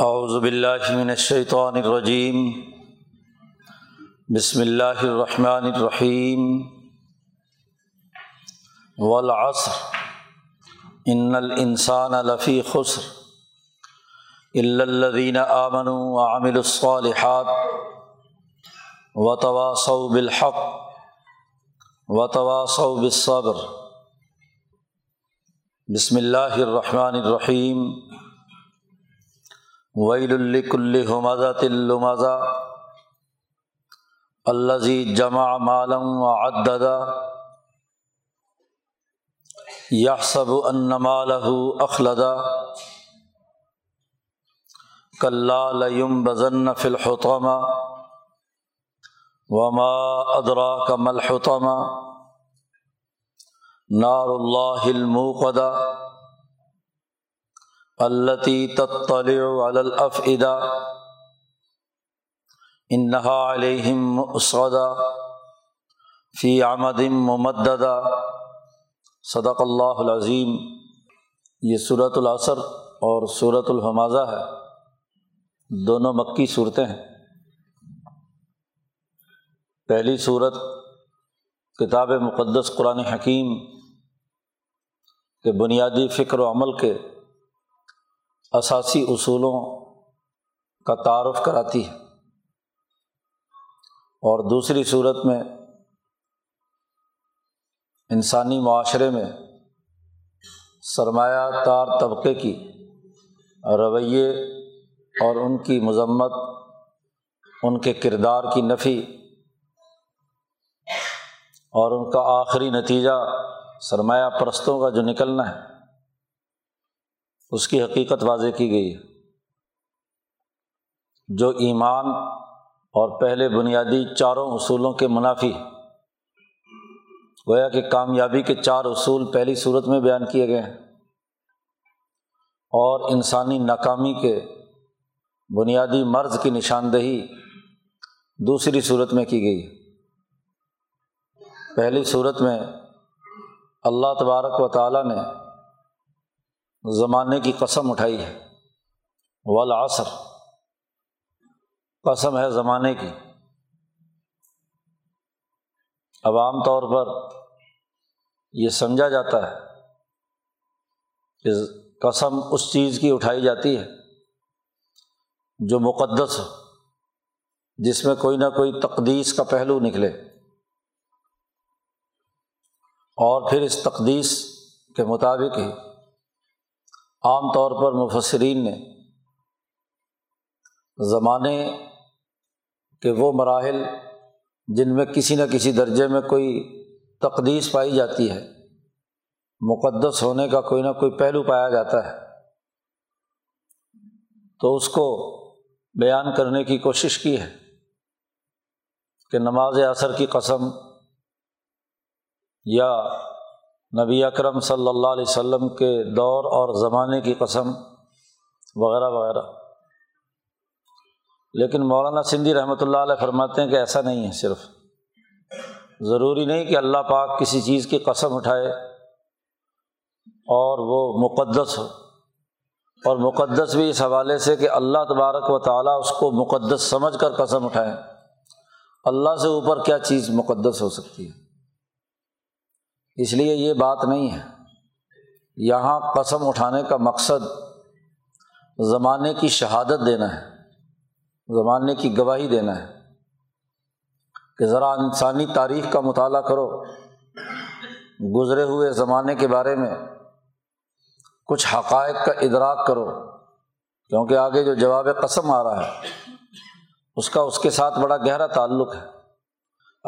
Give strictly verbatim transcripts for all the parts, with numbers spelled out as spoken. اعوذ باللہ من الشیطان الرجیم بسم اللہ الرحمن الرحیم والعصر ان الانسان لفی خسر الا الذین آمنوا وعملوا الصالحات وتواصوا بالحق وتواصوا بالصبر۔ بسم اللہ الرحمن الرحیم۔ وَيْلٌ لِّكُلِّ هُمَزَةٍ لُّمَزَةٍ الَّذِي جَمَعَ مَالًا وَعَدَّدَهُ يَحْسَبُ أَنَّ مَالَهُ أَخْلَدَهُ كَلَّا لَيُنبَذَنَّ فِي الْحُطَمَةِ وَمَا أَدْرَاكَ مَا الْحُطَمَةُ نَارُ اللَّهِ الْمُوقَدَةُ التي تطلع على الأفئدة إنها عليهم مؤصدة في عمد ممددة۔ صدق اللہ العظیم۔ یہ سورۃ العصر اور سورۃ الہمازہ ہے، دونوں مکی صورتیں ہیں۔ پہلی صورت کتاب مقدس قرآن حکیم کے بنیادی فکر و عمل کے اساسی اصولوں کا تعارف کراتی ہے، اور دوسری صورت میں انسانی معاشرے میں سرمایہ دار طبقے کی رویے اور ان کی مذمت، ان کے کردار کی نفی، اور ان کا آخری نتیجہ سرمایہ پرستوں کا جو نکلنا ہے، اس کی حقیقت واضح کی گئی ہے، جو ایمان اور پہلے بنیادی چاروں اصولوں کے منافی ہے۔ گویا کہ کامیابی کے چار اصول پہلی صورت میں بیان کیے گئے ہیں، اور انسانی ناکامی کے بنیادی مرض کی نشاندہی دوسری صورت میں کی گئی ہے۔ پہلی صورت میں اللہ تبارک و تعالیٰ نے زمانے کی قسم اٹھائی ہے، والعصر، قسم ہے زمانے کی۔ اب عام طور پر یہ سمجھا جاتا ہے کہ قسم اس چیز کی اٹھائی جاتی ہے جو مقدس ہو، جس میں کوئی نہ کوئی تقدیس کا پہلو نکلے، اور پھر اس تقدیس کے مطابق ہی عام طور پر مفسرین نے زمانے کے وہ مراحل جن میں کسی نہ کسی درجے میں کوئی تقدیس پائی جاتی ہے، مقدس ہونے کا کوئی نہ کوئی پہلو پایا جاتا ہے، تو اس کو بیان کرنے کی کوشش کی ہے کہ نماز عصر کی قسم، یا نبی اکرم صلی اللہ علیہ وسلم کے دور اور زمانے کی قسم، وغیرہ وغیرہ۔ لیکن مولانا سندھی رحمۃ اللہ علیہ فرماتے ہیں کہ ایسا نہیں ہے، صرف ضروری نہیں کہ اللہ پاک کسی چیز کی قسم اٹھائے اور وہ مقدس ہو، اور مقدس بھی اس حوالے سے کہ اللہ تبارک و تعالیٰ اس کو مقدس سمجھ کر قسم اٹھائیں۔ اللہ سے اوپر کیا چیز مقدس ہو سکتی ہے؟ اس لیے یہ بات نہیں ہے۔ یہاں قسم اٹھانے کا مقصد زمانے کی شہادت دینا ہے، زمانے کی گواہی دینا ہے کہ ذرا انسانی تاریخ کا مطالعہ کرو، گزرے ہوئے زمانے کے بارے میں کچھ حقائق کا ادراک کرو، کیونکہ آگے جو جواب قسم آ رہا ہے اس کا اس کے ساتھ بڑا گہرا تعلق ہے۔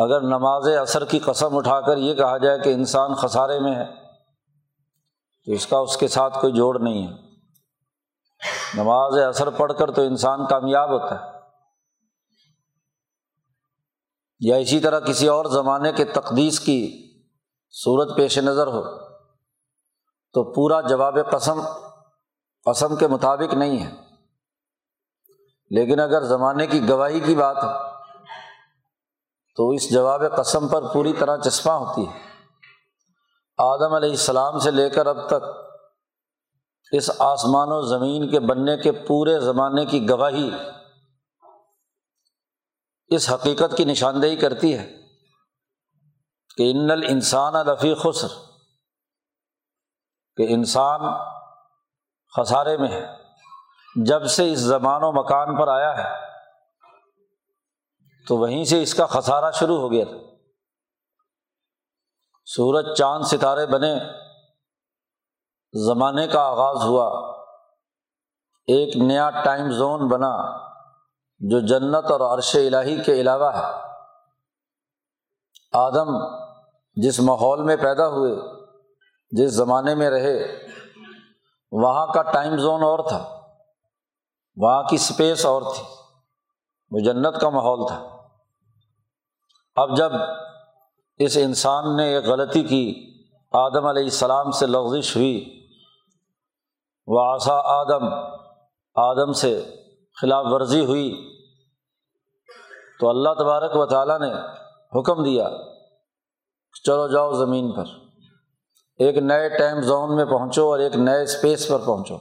اگر نماز عصر کی قسم اٹھا کر یہ کہا جائے کہ انسان خسارے میں ہے، تو اس کا اس کے ساتھ کوئی جوڑ نہیں ہے۔ نماز عصر پڑھ کر تو انسان کامیاب ہوتا ہے۔ یا اسی طرح کسی اور زمانے کے تقدیس کی صورت پیش نظر ہو تو پورا جواب قسم قسم کے مطابق نہیں ہے۔ لیکن اگر زمانے کی گواہی کی بات ہے تو اس جواب قسم پر پوری طرح چسپاں ہوتی ہے۔ آدم علیہ السلام سے لے کر اب تک اس آسمان و زمین کے بننے کے پورے زمانے کی گواہی اس حقیقت کی نشاندہی کرتی ہے کہ ان الانسان لفی خسر، کہ انسان خسارے میں ہے جب سے اس زمان و مکان پر آیا ہے، تو وہیں سے اس کا خسارہ شروع ہو گیا تھا۔ سورج چاند ستارے بنے، زمانے کا آغاز ہوا، ایک نیا ٹائم زون بنا جو جنت اور عرش الہی کے علاوہ ہے۔ آدم جس ماحول میں پیدا ہوئے، جس زمانے میں رہے، وہاں کا ٹائم زون اور تھا، وہاں کی سپیس اور تھی، وہ جنت کا ماحول تھا۔ اب جب اس انسان نے ایک غلطی کی، آدم علیہ السلام سے لغزش ہوئی، وعصی آدم، آدم سے خلاف ورزی ہوئی، تو اللہ تبارک و تعالیٰ نے حکم دیا چلو جاؤ زمین پر، ایک نئے ٹائم زون میں پہنچو اور ایک نئے اسپیس پر پہنچو،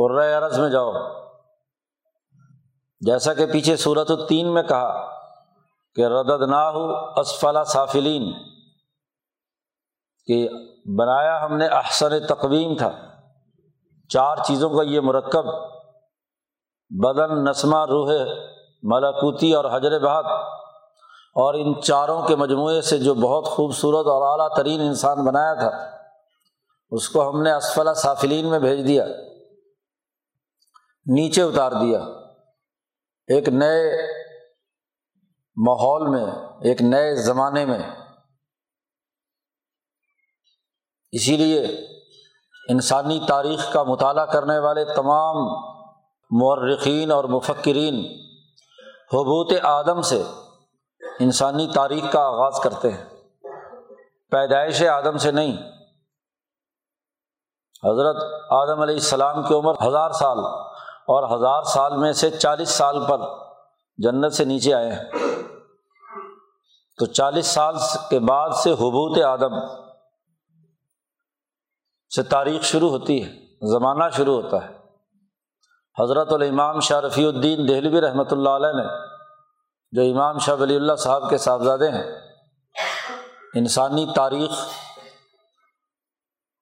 قرۂ ارض میں جاؤ۔ جیسا کہ پیچھے سورۃ التین میں کہا کہ رددناہ اسفل سافلین، کہ بنایا ہم نے، احسن تقویم تھا، چار چیزوں کا یہ مرکب، بدن، نسمہ، روح ملکوتی اور حجر بہت، اور ان چاروں کے مجموعے سے جو بہت خوبصورت اور اعلیٰ ترین انسان بنایا تھا، اس کو ہم نے اسفل سافلین میں بھیج دیا، نیچے اتار دیا، ایک نئے ماحول میں، ایک نئے زمانے میں۔ اسی لیے انسانی تاریخ کا مطالعہ کرنے والے تمام مورخین اور مفکرین حبوط آدم سے انسانی تاریخ کا آغاز کرتے ہیں، پیدائش آدم سے نہیں۔ حضرت آدم علیہ السلام کی عمر ہزار سال، اور ہزار سال میں سے چالیس سال پر جنت سے نیچے آئے ہیں، تو چالیس سال کے بعد سے حبوط آدم سے تاریخ شروع ہوتی ہے، زمانہ شروع ہوتا ہے۔ حضرت الامام شاہ رفیع الدین دہلوی رحمۃ اللہ علیہ نے، جو امام شاہ ولی اللہ صاحب کے صاحبزادے ہیں، انسانی تاریخ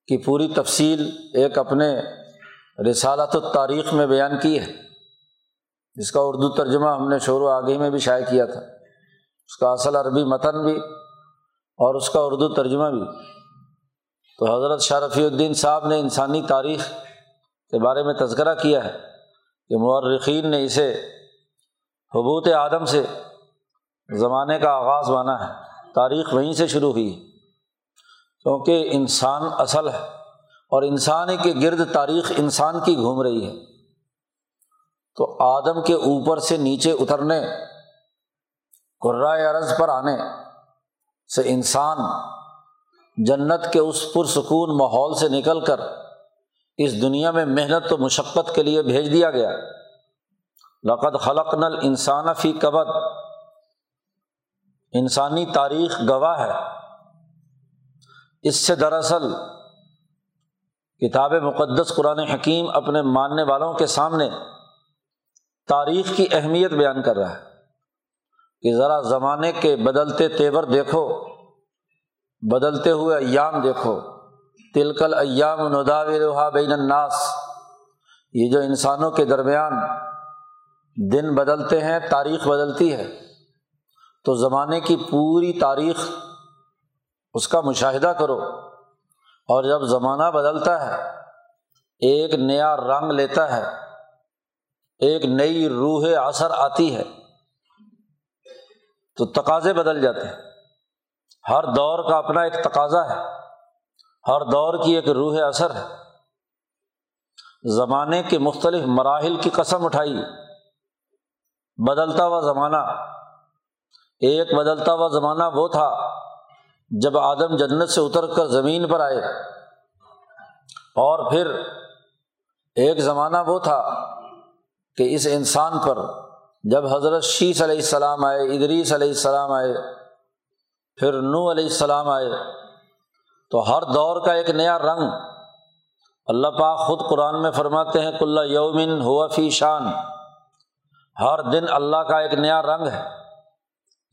کی پوری تفصیل ایک اپنے رسالت التاریخ میں بیان کی ہے، جس کا اردو ترجمہ ہم نے شور و آگہی میں بھی شائع کیا تھا، اس کا اصل عربی متن بھی اور اس کا اردو ترجمہ بھی۔ تو حضرت شاہ رفیع الدین صاحب نے انسانی تاریخ کے بارے میں تذکرہ کیا ہے کہ مورخین نے اسے حبوط آدم سے زمانے کا آغاز مانا ہے، تاریخ وہیں سے شروع ہوئی، کیونکہ انسان اصل ہے اور انسان کے گرد تاریخ انسان کی گھوم رہی ہے۔ تو آدم کے اوپر سے نیچے اترنے، قرۂ ارض پر آنے سے انسان جنت کے اس پرسکون ماحول سے نکل کر اس دنیا میں محنت و مشقت کے لیے بھیج دیا گیا۔ لقد خلقنا الانسان فی کبد، انسانی تاریخ گواہ ہے۔ اس سے دراصل کتاب مقدس قرآن حکیم اپنے ماننے والوں کے سامنے تاریخ کی اہمیت بیان کر رہا ہے کہ ذرا زمانے کے بدلتے تیور دیکھو، بدلتے ہوئے ایام دیکھو، تلکل ایام نداولھا بین الناس، یہ جو انسانوں کے درمیان دن بدلتے ہیں، تاریخ بدلتی ہے، تو زمانے کی پوری تاریخ اس کا مشاہدہ کرو، اور جب زمانہ بدلتا ہے، ایک نیا رنگ لیتا ہے، ایک نئی روح عصر آتی ہے، تو تقاضے بدل جاتے ہیں۔ ہر دور کا اپنا ایک تقاضا ہے، ہر دور کی ایک روح عصر ہے۔ زمانے کے مختلف مراحل کی قسم اٹھائی، بدلتا ہوا زمانہ، ایک بدلتا ہوا زمانہ وہ تھا جب آدم جنت سے اتر کر زمین پر آئے، اور پھر ایک زمانہ وہ تھا کہ اس انسان پر جب حضرت شیش علیہ السلام آئے، ادریس علیہ السلام آئے، پھر نوح علیہ السلام آئے، تو ہر دور کا ایک نیا رنگ، اللہ پاک خود قرآن میں فرماتے ہیں کل یوم ہو فی شان، ہر دن اللہ کا ایک نیا رنگ ہے،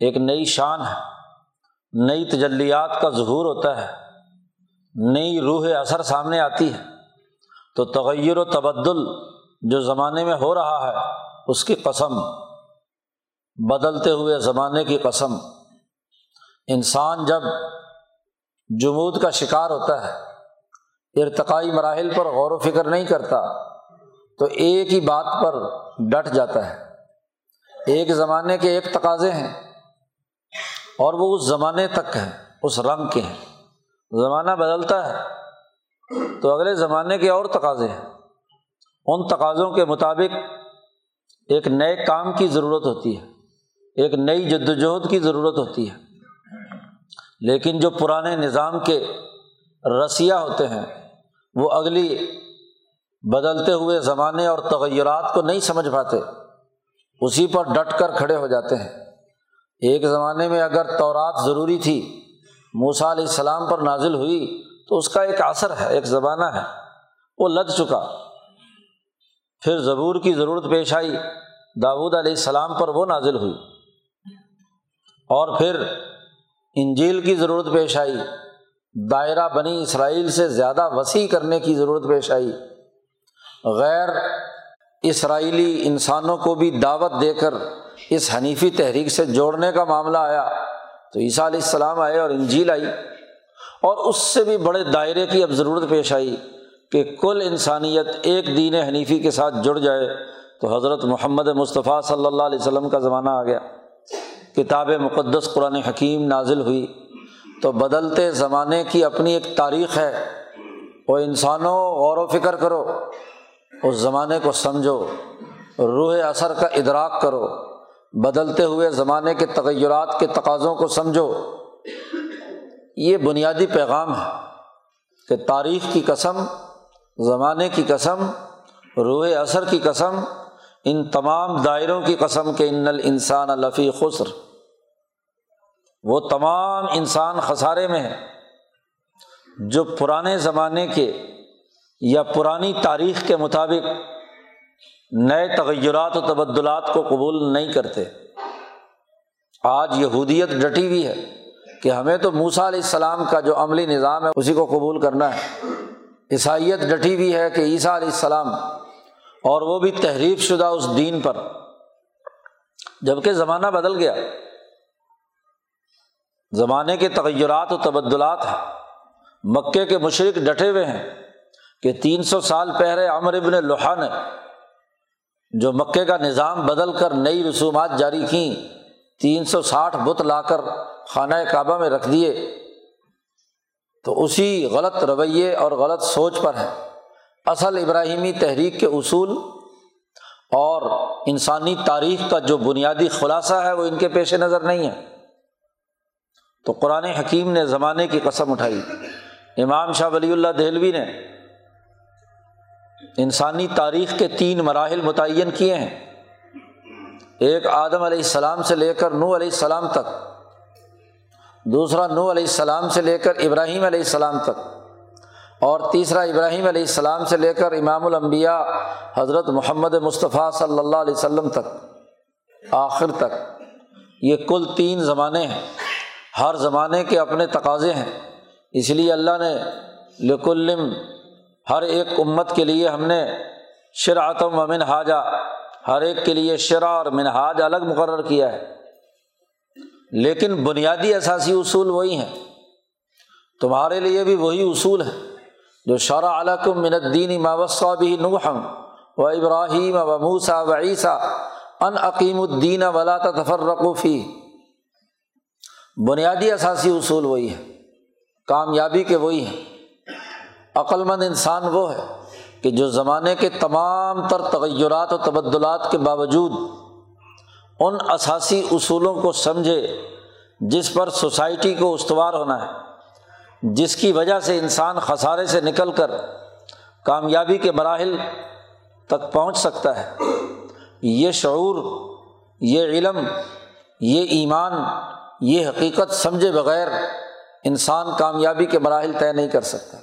ایک نئی شان ہے، نئی تجلیات کا ظہور ہوتا ہے، نئی روح اثر سامنے آتی ہے۔ تو تغیر و تبدل جو زمانے میں ہو رہا ہے اس کی قسم، بدلتے ہوئے زمانے کی قسم۔ انسان جب جمود کا شکار ہوتا ہے، ارتقائی مراحل پر غور و فکر نہیں کرتا، تو ایک ہی بات پر ڈٹ جاتا ہے۔ ایک زمانے کے ایک تقاضے ہیں اور وہ اس زمانے تک ہیں، اس رنگ کے ہیں۔ زمانہ بدلتا ہے تو اگلے زمانے کے اور تقاضے ہیں، ان تقاضوں کے مطابق ایک نئے کام کی ضرورت ہوتی ہے، ایک نئی جدوجہد کی ضرورت ہوتی ہے۔ لیکن جو پرانے نظام کے رسیہ ہوتے ہیں وہ اگلی بدلتے ہوئے زمانے اور تغیرات کو نہیں سمجھ پاتے، اسی پر ڈٹ کر کھڑے ہو جاتے ہیں۔ ایک زمانے میں اگر تورات ضروری تھی، موسیٰ علیہ السلام پر نازل ہوئی، تو اس کا ایک اثر ہے، ایک زمانہ ہے، وہ لگ چکا۔ پھر زبور کی ضرورت پیش آئی، داؤد علیہ السلام پر وہ نازل ہوئی، اور پھر انجیل کی ضرورت پیش آئی، دائرہ بنی اسرائیل سے زیادہ وسیع کرنے کی ضرورت پیش آئی، غیر اسرائیلی انسانوں کو بھی دعوت دے کر اس حنیفی تحریک سے جوڑنے کا معاملہ آیا، تو عیسیٰ علیہ السلام آئے اور انجیل آئی، اور اس سے بھی بڑے دائرے کی اب ضرورت پیش آئی کہ کل انسانیت ایک دین حنیفی کے ساتھ جڑ جائے، تو حضرت محمد مصطفیٰ صلی اللہ علیہ وسلم کا زمانہ آ گیا، کتاب مقدس قرآن حکیم نازل ہوئی۔ تو بدلتے زمانے کی اپنی ایک تاریخ ہے، وہ انسانوں غور و فکر کرو، اس زمانے کو سمجھو، روح اثر کا ادراک کرو، بدلتے ہوئے زمانے کے تغیرات کے تقاضوں کو سمجھو۔ یہ بنیادی پیغام ہے کہ تاریخ کی قسم، زمانے کی قسم، روح اثر کی قسم، ان تمام دائروں کی قسم کہ ان الانسان لفی خسر، وہ تمام انسان خسارے میں ہے جو پرانے زمانے کے یا پرانی تاریخ کے مطابق نئے تغیرات و تبدلات کو قبول نہیں کرتے۔ آج یہودیت ڈٹی ہوئی ہے کہ ہمیں تو موسیٰ علیہ السلام کا جو عملی نظام ہے اسی کو قبول کرنا ہے۔ عیسائیت ڈٹی ہوئی ہے کہ عیسیٰ علیہ السلام، اور وہ بھی تحریف شدہ اس دین پر، جبکہ زمانہ بدل گیا، زمانے کے تغیرات و تبدلات ہیں۔ مکے کے مشرک ڈٹے ہوئے ہیں کہ تین سو سال پہلے عمرو بن لحیٰ نے جو مکے کا نظام بدل کر نئی رسومات جاری کیں، تین سو ساٹھ بت لا کر خانہ کعبہ میں رکھ دیے، تو اسی غلط رویے اور غلط سوچ پر ہے۔ اصل ابراہیمی تحریک کے اصول اور انسانی تاریخ کا جو بنیادی خلاصہ ہے وہ ان کے پیش نظر نہیں ہے۔ تو قرآن حکیم نے زمانے کی قسم اٹھائی۔ امام شاہ ولی اللہ دہلوی نے انسانی تاریخ کے تین مراحل متعین کیے ہیں، ایک آدم علیہ السلام سے لے کر نوح علیہ السلام تک، دوسرا نوح علیہ السلام سے لے کر ابراہیم علیہ السلام تک، اور تیسرا ابراہیم علیہ السلام سے لے کر امام الانبیاء حضرت محمد مصطفیٰ صلی اللہ علیہ وسلم تک، آخر تک۔ یہ کل تین زمانے ہیں، ہر زمانے کے اپنے تقاضے ہیں، اس لیے اللہ نے لکل، ہر ایک امت کے لیے ہم نے شرعۃ و منہاجا، ہر ایک کے لیے شرع اور منہاج الگ مقرر کیا ہے، لیکن بنیادی اساسی اصول وہی ہیں۔ تمہارے لیے بھی وہی اصول ہے جو شرع لکم من الدین ما وصی به نوح و ابراہیم و موسیٰ و عیسیٰ ان اقیموا الدین ولا تتفرقوا فیہ۔ بنیادی اساسی اصول وہی ہے، کامیابی کے وہی ہیں۔ عقل مند انسان وہ ہے کہ جو زمانے کے تمام تر تغیرات و تبدلات کے باوجود ان اساسی اصولوں کو سمجھے جس پر سوسائٹی کو استوار ہونا ہے، جس کی وجہ سے انسان خسارے سے نکل کر کامیابی کے مراحل تک پہنچ سکتا ہے۔ یہ شعور، یہ علم، یہ ایمان، یہ حقیقت سمجھے بغیر انسان کامیابی کے مراحل طے نہیں کر سکتا۔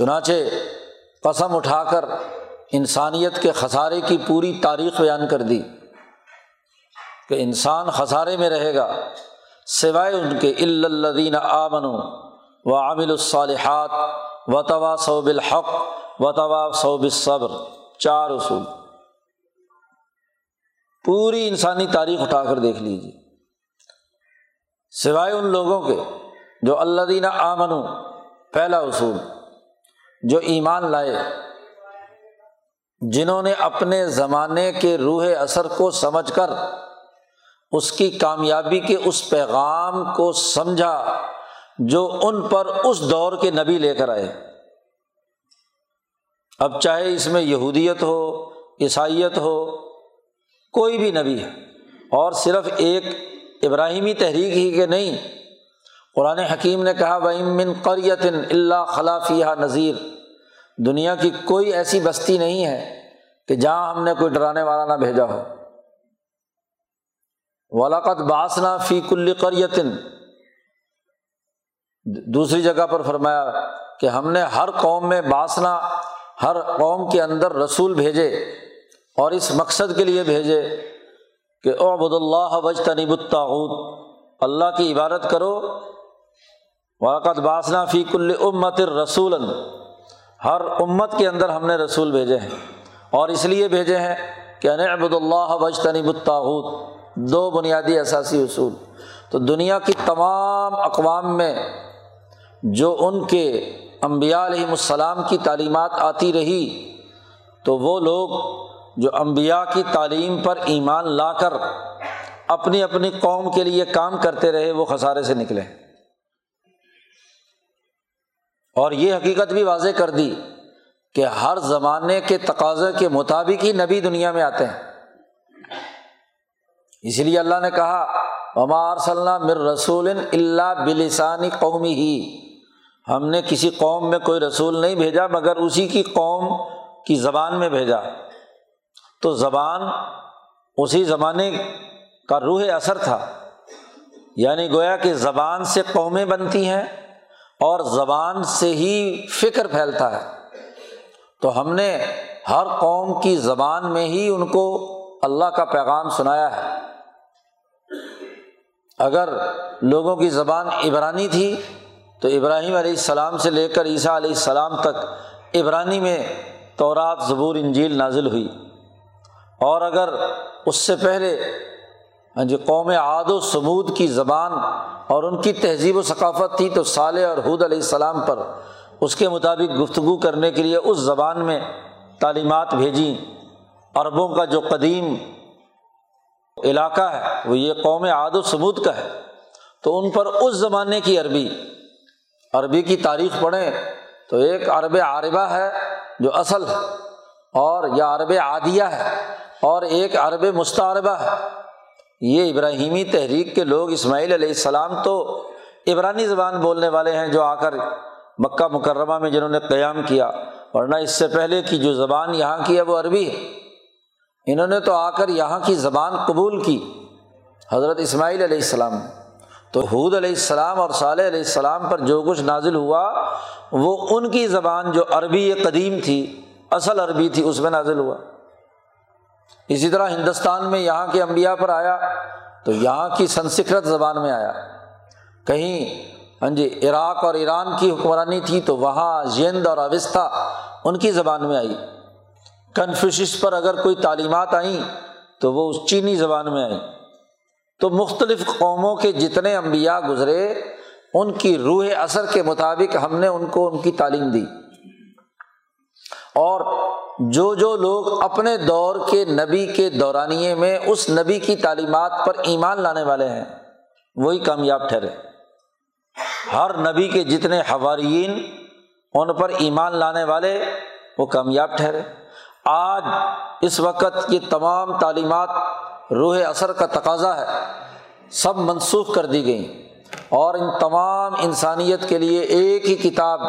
چنانچہ قسم اٹھا کر انسانیت کے خسارے کی پوری تاریخ بیان کر دی کہ انسان خسارے میں رہے گا سوائے ان کے الا الذین آمنوا وعملوا الصالحات وتواصوا بالحق وتواصوا بالصبر، چار اصول پوری انسانی تاریخ اٹھا کر دیکھ لیجیے، سوائے ان لوگوں کے جو الذین آمنوا، پہلا اصول، جو ایمان لائے، جنہوں نے اپنے زمانے کے روح اثر کو سمجھ کر اس کی کامیابی کے اس پیغام کو سمجھا جو ان پر اس دور کے نبی لے کر آئے۔ اب چاہے اس میں یہودیت ہو، عیسائیت ہو، کوئی بھی نبی ہے، اور صرف ایک ابراہیمی تحریک ہی کے نہیں، قرآن حکیم نے کہا وَإِن مِّن قَرْيَةٍ إِلَّا خَلَا فِيهَا نَذِيرٌ، دنیا کی کوئی ایسی بستی نہیں ہے کہ جہاں ہم نے کوئی ڈرانے والا نہ بھیجا ہو۔ وَلَقَدْ بَعَثْنَا فِي كُلِّ قَرْيَةٍ، دوسری جگہ پر فرمایا کہ ہم نے ہر قوم میں باسنا، ہر قوم کے اندر رسول بھیجے، اور اس مقصد کے لیے بھیجے کہ اعبدوا اللہ واجتنبوا الطاغوت، اللہ کی عبادت کرو۔ وَلَقَدْ بَعَثْنَا فِي كُلِّ أُمَّةٍ رَسُولًا، ہر امت کے اندر ہم نے رسول بھیجے ہیں، اور اس لیے بھیجے ہیں کہ أَنِ اعبدوا اللہ واجتنبوا الطاغوت، دو بنیادی اساسی اصول۔ تو دنیا کی تمام اقوام میں جو ان کے انبیاء علیہ السلام کی تعلیمات آتی رہی، تو وہ لوگ جو انبیاء کی تعلیم پر ایمان لا کر اپنی اپنی قوم کے لیے کام کرتے رہے، وہ خسارے سے نکلے۔ اور یہ حقیقت بھی واضح کر دی کہ ہر زمانے کے تقاضے کے مطابق ہی نبی دنیا میں آتے ہیں، اس لیے اللہ نے کہا وَمَا أَرْسَلْنَا مِن رَّسُولٍ إِلَّا بِلِسَانِ قَوْمِهِ، ہم نے کسی قوم میں کوئی رسول نہیں بھیجا مگر اسی کی قوم کی زبان میں بھیجا۔ تو زبان اسی زمانے کا روح اثر تھا، یعنی گویا کہ زبان سے قومیں بنتی ہیں اور زبان سے ہی فکر پھیلتا ہے، تو ہم نے ہر قوم کی زبان میں ہی ان کو اللہ کا پیغام سنایا ہے۔ اگر لوگوں کی زبان عبرانی تھی تو ابراہیم علیہ السلام سے لے کر عیسیٰ علیہ السلام تک عبرانی میں تورات، زبور، انجیل نازل ہوئی، اور اگر اس سے پہلے جو قوم عاد و ثمود کی زبان اور ان کی تہذیب و ثقافت تھی تو صالح اور ہود علیہ السلام پر اس کے مطابق گفتگو کرنے کے لیے اس زبان میں تعلیمات بھیجیں۔ عربوں کا جو قدیم علاقہ ہے وہ یہ قوم عاد و ثمود کا ہے، تو ان پر اس زمانے کی عربی، عربی کی تاریخ پڑھیں تو ایک عرب عاربہ ہے جو اصل ہے، اور یا عرب عادیہ ہے، اور ایک عرب مستعربہ ہے۔ یہ ابراہیمی تحریک کے لوگ، اسماعیل علیہ السلام تو عبرانی زبان بولنے والے ہیں جو آ کر مکہ مکرمہ میں جنہوں نے قیام کیا، ورنہ اس سے پہلے کی جو زبان یہاں کی ہے وہ عربی ہے۔ انہوں نے تو آ کر یہاں کی زبان قبول کی، حضرت اسماعیل علیہ السلام۔ تو ہود علیہ السلام اور صالح علیہ السلام پر جو کچھ نازل ہوا وہ ان کی زبان جو عربی قدیم تھی، اصل عربی تھی، اس میں نازل ہوا۔ اسی طرح ہندوستان میں یہاں کے انبیاء پر آیا تو یہاں کی سنسکرت زبان میں آیا۔ کہیں ہاں جی عراق اور ایران کی حکمرانی تھی تو وہاں جند اور اوستھا ان کی زبان میں آئی۔ کنفیوشس پر اگر کوئی تعلیمات آئیں تو وہ اس چینی زبان میں آئیں۔ تو مختلف قوموں کے جتنے انبیاء گزرے ان کی روح اثر کے مطابق ہم نے ان کو ان کی تعلیم دی، اور جو جو لوگ اپنے دور کے نبی کے دورانیے میں اس نبی کی تعلیمات پر ایمان لانے والے ہیں وہی کامیاب ٹھہرے۔ ہر نبی کے جتنے حواریین، ان پر ایمان لانے والے وہ کامیاب ٹھہرے۔ آج اس وقت یہ تمام تعلیمات روح اثر کا تقاضا ہے، سب منسوخ کر دی گئیں، اور ان تمام انسانیت کے لیے ایک ہی کتاب،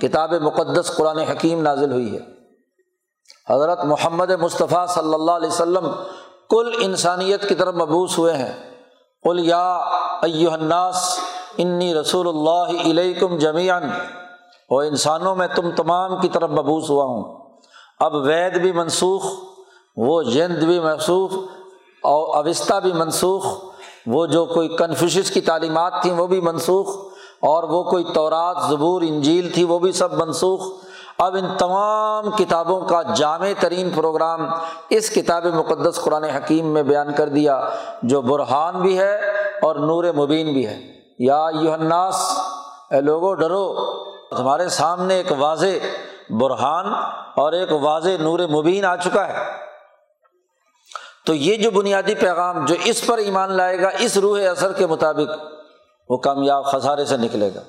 کتاب مقدس قرآن حکیم نازل ہوئی ہے۔ حضرت محمد مصطفیٰ صلی اللہ علیہ وسلم کل انسانیت کی طرف مبعوث ہوئے ہیں۔ قل یا ایھا الناس انی رسول اللہ الیکم جمیعا، اور انسانوں میں تم تمام کی طرف مبعوث ہوا ہوں۔ اب وید بھی منسوخ، وہ یند بھی منسوخ، اور اوستا بھی منسوخ، وہ جو کوئی کنفیوشس کی تعلیمات تھیں وہ بھی منسوخ، اور وہ کوئی تورات، زبور، انجیل تھی وہ بھی سب منسوخ۔ اب ان تمام کتابوں کا جامع ترین پروگرام اس کتاب مقدس قرآن حکیم میں بیان کر دیا، جو برہان بھی ہے اور نور مبین بھی ہے۔ یا ایھا الناس، اے لوگو ڈرو، تمہارے سامنے ایک واضح برہان اور ایک واضح نور مبین آ چکا ہے۔ تو یہ جو بنیادی پیغام، جو اس پر ایمان لائے گا، اس روح اثر کے مطابق وہ کامیاب خسارے سے نکلے گا۔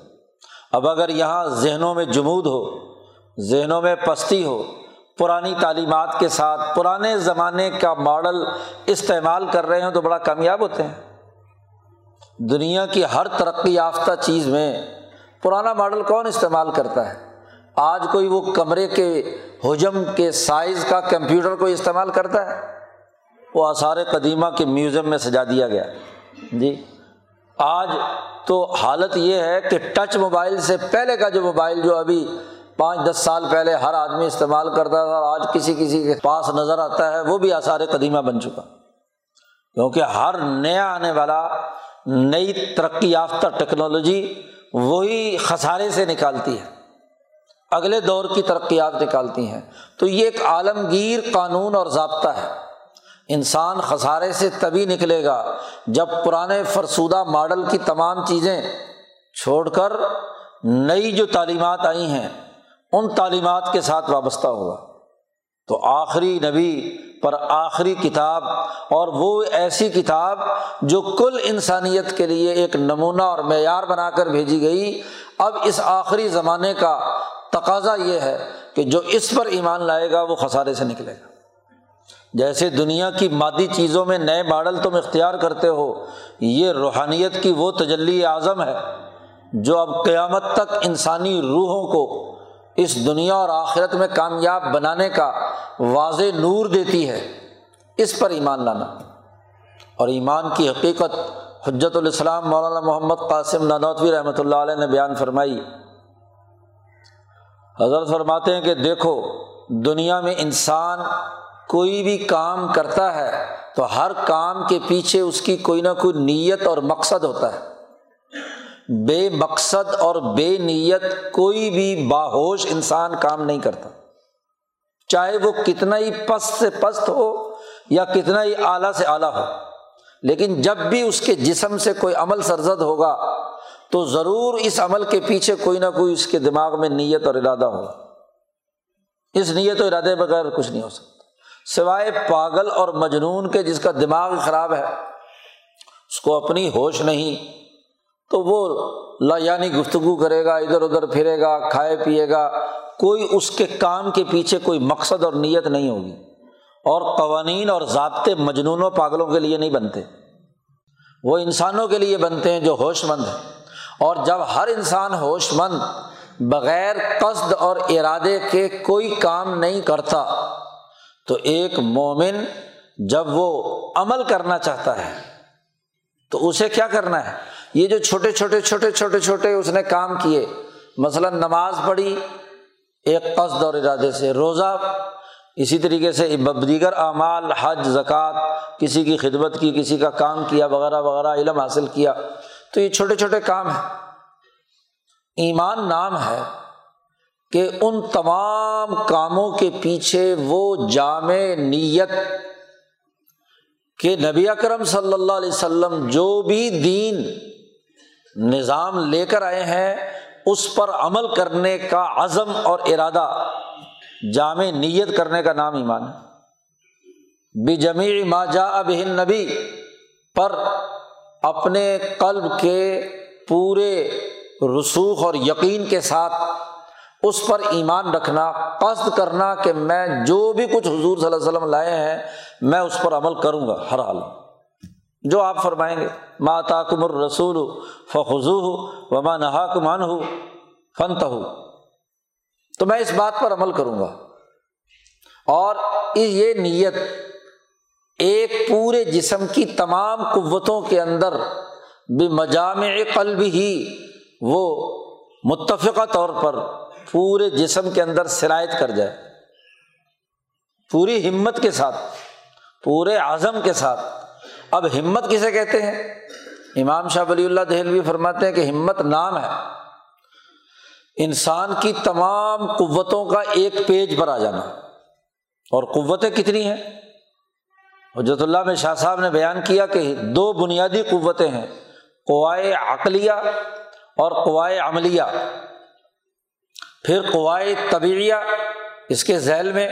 اب اگر یہاں ذہنوں میں جمود ہو، ذہنوں میں پستی ہو، پرانی تعلیمات کے ساتھ پرانے زمانے کا ماڈل استعمال کر رہے ہوں تو بڑا کامیاب ہوتے ہیں۔ دنیا کی ہر ترقی یافتہ چیز میں پرانا ماڈل کون استعمال کرتا ہے؟ آج کوئی وہ کمرے کے حجم کے سائز کا کمپیوٹر کوئی استعمال کرتا ہے؟ وہ آثار قدیمہ کے میوزیم میں سجا دیا گیا جی۔ آج تو حالت یہ ہے کہ ٹچ موبائل سے پہلے کا جو موبائل، جو ابھی پانچ دس سال پہلے ہر آدمی استعمال کرتا تھا، آج کسی کسی کے پاس نظر آتا ہے، وہ بھی آثار قدیمہ بن چکا۔ کیونکہ ہر نیا آنے والا، نئی ترقی یافتہ ٹیکنالوجی وہی خسارے سے نکالتی ہے، اگلے دور کی ترقیات نکالتی ہیں۔ تو یہ ایک عالمگیر قانون اور ضابطہ ہے۔ انسان خسارے سے تبھی نکلے گا جب پرانے فرسودہ ماڈل کی تمام چیزیں چھوڑ کر نئی جو تعلیمات آئی ہیں ان تعلیمات کے ساتھ وابستہ ہوگا۔ تو آخری نبی پر آخری کتاب، اور وہ ایسی کتاب جو کل انسانیت کے لیے ایک نمونہ اور معیار بنا کر بھیجی گئی۔ اب اس آخری زمانے کا تقاضا یہ ہے کہ جو اس پر ایمان لائے گا وہ خسارے سے نکلے گا۔ جیسے دنیا کی مادی چیزوں میں نئے ماڈل تم اختیار کرتے ہو، یہ روحانیت کی وہ تجلی اعظم ہے جو اب قیامت تک انسانی روحوں کو اس دنیا اور آخرت میں کامیاب بنانے کا واضح نور دیتی ہے۔ اس پر ایمان لانا، اور ایمان کی حقیقت حجت الاسلام مولانا محمد قاسم نانوتوی رحمۃ اللہ علیہ نے بیان فرمائی۔ حضرت فرماتے ہیں کہ دیکھو، دنیا میں انسان کوئی بھی کام کرتا ہے تو ہر کام کے پیچھے اس کی کوئی نہ کوئی نیت اور مقصد ہوتا ہے۔ بے مقصد اور بے نیت کوئی بھی باہوش انسان کام نہیں کرتا، چاہے وہ کتنا ہی پست سے پست ہو یا کتنا ہی اعلیٰ سے اعلیٰ ہو، لیکن جب بھی اس کے جسم سے کوئی عمل سرزد ہوگا تو ضرور اس عمل کے پیچھے کوئی نہ کوئی اس کے دماغ میں نیت اور ارادہ ہوگا۔ اس نیت اور ارادے بغیر کچھ نہیں ہو سکتا، سوائے پاگل اور مجنون کے جس کا دماغ خراب ہے، اس کو اپنی ہوش نہیں، تو وہ لا یعنی گفتگو کرے گا، ادھر ادھر پھرے گا، کھائے پیے گا، کوئی اس کے کام کے پیچھے کوئی مقصد اور نیت نہیں ہوگی۔ اور قوانین اور ضابطے مجنونوں پاگلوں کے لیے نہیں بنتے، وہ انسانوں کے لیے بنتے ہیں جو ہوش مند ہیں۔ اور جب ہر انسان ہوش مند بغیر قصد اور ارادے کے کوئی کام نہیں کرتا تو ایک مومن جب وہ عمل کرنا چاہتا ہے تو اسے کیا کرنا ہے؟ یہ جو چھوٹے چھوٹے چھوٹے چھوٹے چھوٹے اس نے کام کیے، مثلاً نماز پڑھی ایک قصد اور ارادے سے، روزہ، اسی طریقے سے دیگر اعمال، حج، زکوٰۃ، کسی کی خدمت کی، کسی کا کام کیا وغیرہ وغیرہ، علم حاصل کیا، تو یہ چھوٹے چھوٹے کام ہیں۔ ایمان نام ہے کہ ان تمام کاموں کے پیچھے وہ جامع نیت کہ نبی اکرم صلی اللہ علیہ وسلم جو بھی دین نظام لے کر آئے ہیں اس پر عمل کرنے کا عزم اور ارادہ، جامع نیت کرنے کا نام ایمان ہے۔ بجمیع ما جاء بہ النبی پر اپنے قلب کے پورے رسوخ اور یقین کے ساتھ اس پر ایمان رکھنا، قصد کرنا کہ میں جو بھی کچھ حضور صلی اللہ علیہ وسلم لائے ہیں میں اس پر عمل کروں گا، ہر حال جو آپ فرمائیں گے۔ ما آتاکم الرسول فخذوہ وما نہاکم عنہ فانتہوا، تو میں اس بات پر عمل کروں گا۔ اور یہ نیت ایک پورے جسم کی تمام قوتوں کے اندر بمجامع قلبہ، وہ متفقہ طور پر پورے جسم کے اندر سرایت کر جائے، پوری ہمت کے ساتھ، پورے عزم کے ساتھ۔ اب ہمت کسے کہتے ہیں؟ امام شاہ ولی اللہ دہلوی فرماتے ہیں کہ ہمت نام ہے انسان کی تمام قوتوں کا ایک پیج پر آ جانا۔ اور قوتیں کتنی ہیں؟ حجت اللہ میں شاہ صاحب نے بیان کیا کہ دو بنیادی قوتیں ہیں، قوائے عقلیہ اور قوائے عملیہ، پھر قوائے طبیعیہ، اس کے ذیل میں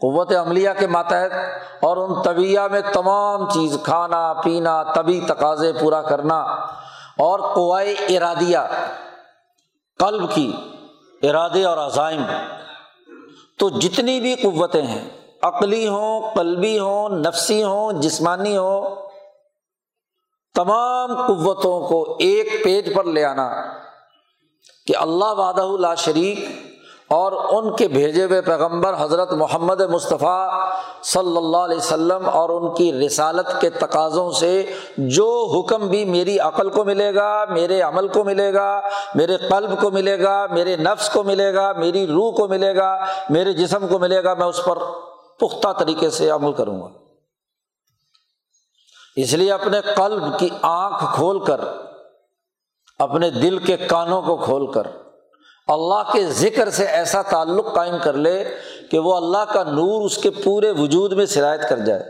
قوت عملیہ کے ماتحت، اور ان طبیعیہ میں تمام چیز، کھانا پینا، طبی تقاضے پورا کرنا، اور قوائے ارادیہ، قلب کی ارادے اور عزائم۔ تو جتنی بھی قوتیں ہیں، عقلی ہوں، قلبی ہوں، نفسی ہوں، جسمانی ہوں، تمام قوتوں کو ایک پیج پر لے آنا کہ اللہ وحدہ لا شریک اور ان کے بھیجے ہوئے پیغمبر حضرت محمد مصطفیٰ صلی اللہ علیہ وسلم اور ان کی رسالت کے تقاضوں سے جو حکم بھی میری عقل کو ملے گا، میرے عمل کو ملے گا، میرے قلب کو ملے گا، میرے نفس کو ملے گا، میری روح کو ملے گا، میرے جسم کو ملے گا، میں اس پر پختہ طریقے سے عمل کروں گا۔ اس لیے اپنے قلب کی آنکھ کھول کر، اپنے دل کے کانوں کو کھول کر اللہ کے ذکر سے ایسا تعلق قائم کر لے کہ وہ اللہ کا نور اس کے پورے وجود میں سرایت کر جائے۔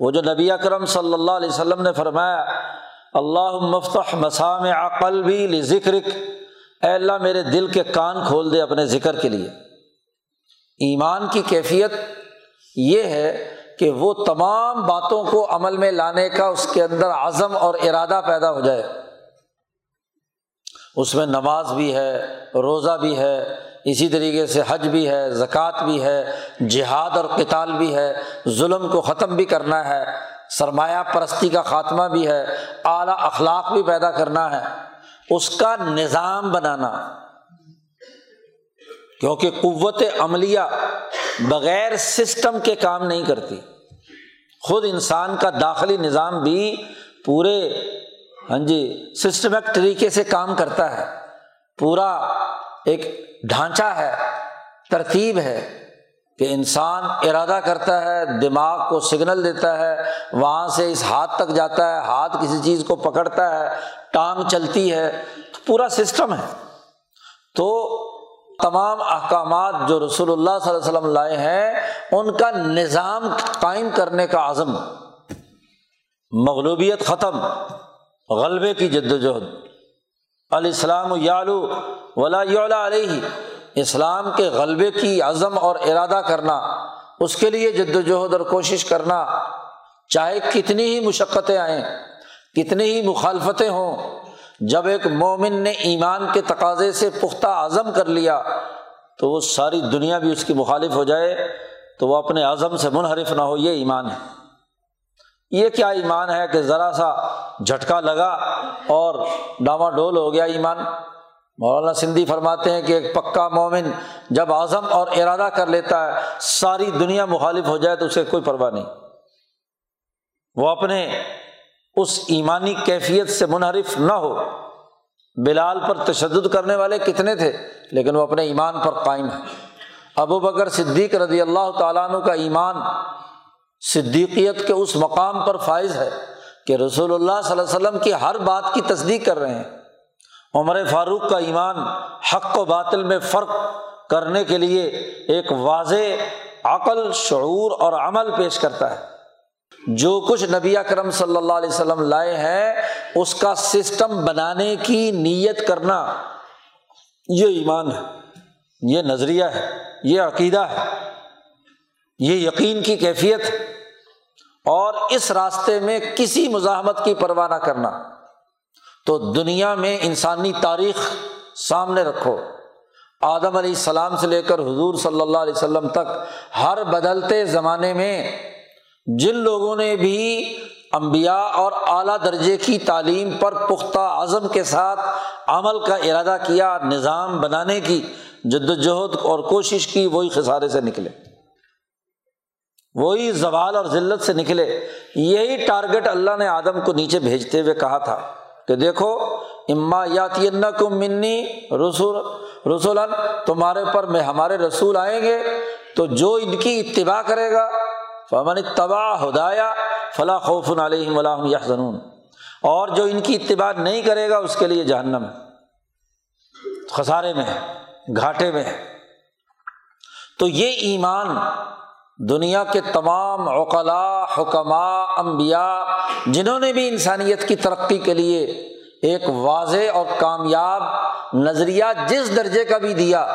وہ جو نبی اکرم صلی اللہ علیہ وسلم نے فرمایا، اللہم افتح مسامع قلبی لذکرک، اے اللہ میرے دل کے کان کھول دے اپنے ذکر کے لیے۔ ایمان کی کیفیت یہ ہے کہ وہ تمام باتوں کو عمل میں لانے کا اس کے اندر عزم اور ارادہ پیدا ہو جائے۔ اس میں نماز بھی ہے، روزہ بھی ہے، اسی طریقے سے حج بھی ہے، زکوٰۃ بھی ہے، جہاد اور قتال بھی ہے، ظلم کو ختم بھی کرنا ہے، سرمایہ پرستی کا خاتمہ بھی ہے، اعلیٰ اخلاق بھی پیدا کرنا ہے، اس کا نظام بنانا۔ کیونکہ قوت عملیہ بغیر سسٹم کے کام نہیں کرتی، خود انسان کا داخلی نظام بھی پورے ہاں جی سسٹمیٹک طریقے سے کام کرتا ہے، پورا ایک ڈھانچہ ہے، ترتیب ہے کہ انسان ارادہ کرتا ہے، دماغ کو سگنل دیتا ہے، وہاں سے اس ہاتھ تک جاتا ہے، ہاتھ کسی چیز کو پکڑتا ہے، ٹانگ چلتی ہے، پورا سسٹم ہے۔ تو تمام احکامات جو رسول اللہ صلی اللہ علیہ وسلم لائے ہیں ان کا نظام قائم کرنے کا عزم، مغلوبیت ختم، غلبے کی جد و جہد۔ الاسلام یعلو ولا یعلا علیہ، اسلام کے غلبے کی عزم اور ارادہ کرنا، اس کے لیے جد و جہد اور کوشش کرنا، چاہے کتنی ہی مشقتیں آئیں، کتنی ہی مخالفتیں ہوں۔ جب ایک مومن نے ایمان کے تقاضے سے پختہ عزم کر لیا تو وہ ساری دنیا بھی اس کی مخالف ہو جائے تو وہ اپنے عزم سے منحرف نہ ہو۔ یہ ایمان ہے۔ یہ کیا ایمان ہے کہ ذرا سا جھٹکا لگا اور ڈاما ڈول ہو گیا ایمان؟ مولانا سندھی فرماتے ہیں کہ ایک پکا مومن جب عزم اور ارادہ کر لیتا ہے، ساری دنیا مخالف ہو جائے تو اسے کوئی پرواہ نہیں، وہ اپنے اس ایمانی کیفیت سے منحرف نہ ہو۔ بلال پر تشدد کرنے والے کتنے تھے لیکن وہ اپنے ایمان پر قائم ہیں۔ ابو بکر صدیق رضی اللہ تعالیٰ عنہ کا ایمان صدیقیت کے اس مقام پر فائز ہے کہ رسول اللہ صلی اللہ علیہ وسلم کی ہر بات کی تصدیق کر رہے ہیں۔ عمر فاروق کا ایمان حق و باطل میں فرق کرنے کے لیے ایک واضح عقل، شعور اور عمل پیش کرتا ہے۔ جو کچھ نبی اکرم صلی اللہ علیہ وسلم لائے ہیں اس کا سسٹم بنانے کی نیت کرنا، یہ ایمان ہے، یہ نظریہ ہے، یہ عقیدہ ہے، یہ یقین کی کیفیت ہے۔ اور اس راستے میں کسی مزاحمت کی پرواہ نہ کرنا۔ تو دنیا میں انسانی تاریخ سامنے رکھو، آدم علیہ السلام سے لے کر حضور صلی اللہ علیہ وسلم تک ہر بدلتے زمانے میں جن لوگوں نے بھی انبیاء اور اعلیٰ درجے کی تعلیم پر پختہ عزم کے ساتھ عمل کا ارادہ کیا، نظام بنانے کی جدوجہد اور کوشش کی، وہی خسارے سے نکلے، وہی زوال اور ذلت سے نکلے۔ یہی ٹارگٹ اللہ نے آدم کو نیچے بھیجتے ہوئے کہا تھا کہ دیکھو اما یاتینکم منی رسول رسولا، تمہارے پر میں ہمارے رسول آئیں گے، تو جو ان کی اتباع کرے گا فمن اتبع ہدایا فلا خوف علیہم ولا هم یحزنون، اور جو ان کی اتباع نہیں کرے گا اس کے لیے جہنم ہے، خسارے میں ہے، گھاٹے میں ہے۔ تو یہ ایمان دنیا کے تمام عقلاء، حکماء، انبیاء، جنہوں نے بھی انسانیت کی ترقی کے لیے ایک واضح اور کامیاب نظریہ جس درجے کا بھی دیا،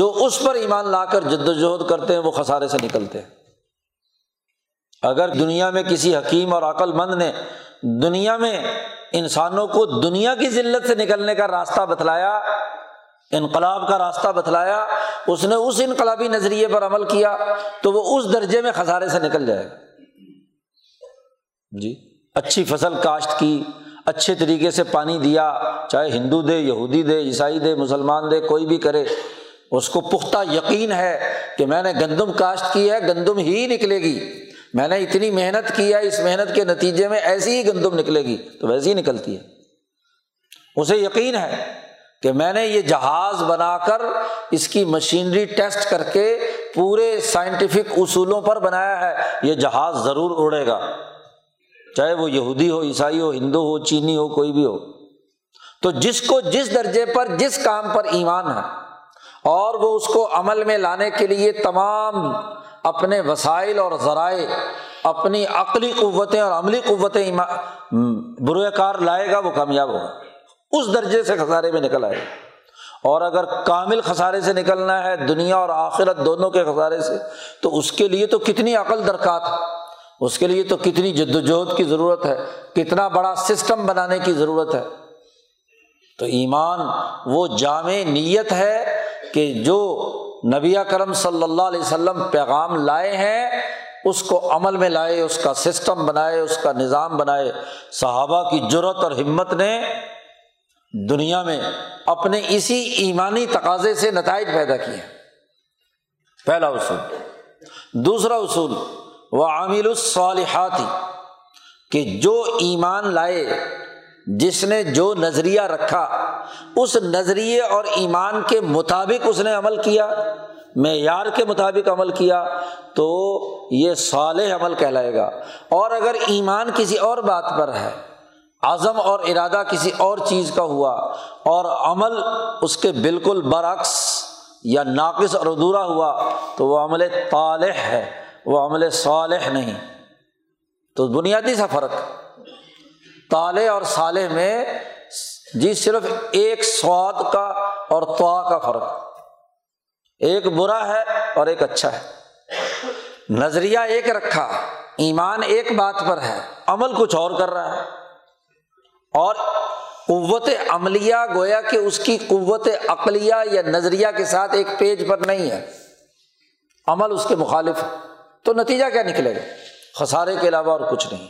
جو اس پر ایمان لا کر جد و جہد کرتے ہیں وہ خسارے سے نکلتے ہیں۔ اگر دنیا میں کسی حکیم اور عقل مند نے دنیا میں انسانوں کو دنیا کی ذلت سے نکلنے کا راستہ بتلایا، انقلاب کا راستہ بتلایا، اس نے اس انقلابی نظریے پر عمل کیا تو وہ اس درجے میں خسارے سے نکل جائے گا۔ جی اچھی فصل کاشت کی، اچھے طریقے سے پانی دیا، چاہے ہندو دے، یہودی دے، عیسائی دے، مسلمان دے، کوئی بھی کرے، اس کو پختہ یقین ہے کہ میں نے گندم کاشت کی ہے، گندم ہی نکلے گی، میں نے اتنی محنت کی ہے، اس محنت کے نتیجے میں ایسی ہی گندم نکلے گی، تو ویسی ہی نکلتی ہے۔ اسے یقین ہے کہ میں نے یہ جہاز بنا کر اس کی مشینری ٹیسٹ کر کے پورے سائنٹیفک اصولوں پر بنایا ہے، یہ جہاز ضرور اڑے گا، چاہے وہ یہودی ہو، عیسائی ہو، ہندو ہو، چینی ہو، کوئی بھی ہو۔ تو جس کو جس درجے پر جس کام پر ایمان ہے اور وہ اس کو عمل میں لانے کے لیے تمام اپنے وسائل اور ذرائع، اپنی عقلی قوتیں اور عملی قوتیں بروئے کار لائے گا، وہ کامیاب ہوگا، اس درجے سے خسارے میں نکل آئے۔ اور اگر کامل خسارے سے نکلنا ہے، دنیا اور آخرت دونوں کے خسارے سے، تو اس کے لیے تو کتنی عقل درکار ہے، اس کے لیے تو کتنی جدوجہد کی ضرورت ہے، کتنا بڑا سسٹم بنانے کی ضرورت ہے۔ تو ایمان وہ جامع نیت ہے کہ جو نبی کرم صلی اللہ علیہ وسلم پیغام لائے ہیں اس کو عمل میں لائے، اس کا سسٹم بنائے، اس کا نظام بنائے۔ صحابہ کی جرأت اور ہمت نے دنیا میں اپنے اسی ایمانی تقاضے سے نتائج پیدا کیے ہیں۔ پہلا اصول۔ دوسرا اصول وَعَمِلُوا الصَّالِحَاتِ، کہ جو ایمان لائے، جس نے جو نظریہ رکھا اس نظریے اور ایمان کے مطابق اس نے عمل کیا، معیار کے مطابق عمل کیا، تو یہ صالح عمل کہلائے گا۔ اور اگر ایمان کسی اور بات پر ہے، عزم اور ارادہ کسی اور چیز کا ہوا اور عمل اس کے بالکل برعکس یا ناقص اور ادھورا ہوا، تو وہ عمل طالح ہے، وہ عمل صالح نہیں۔ تو بنیادی سا فرق طالح اور صالح میں جی صرف ایک سواد کا اور طوا کا فرق، ایک برا ہے اور ایک اچھا ہے۔ نظریہ ایک رکھا، ایمان ایک بات پر ہے، عمل کچھ اور کر رہا ہے، اور قوت عملیہ گویا کہ اس کی قوت عقلیہ یا نظریہ کے ساتھ ایک پیج پر نہیں ہے، عمل اس کے مخالف ہے، تو نتیجہ کیا نکلے گا؟ خسارے کے علاوہ اور کچھ نہیں۔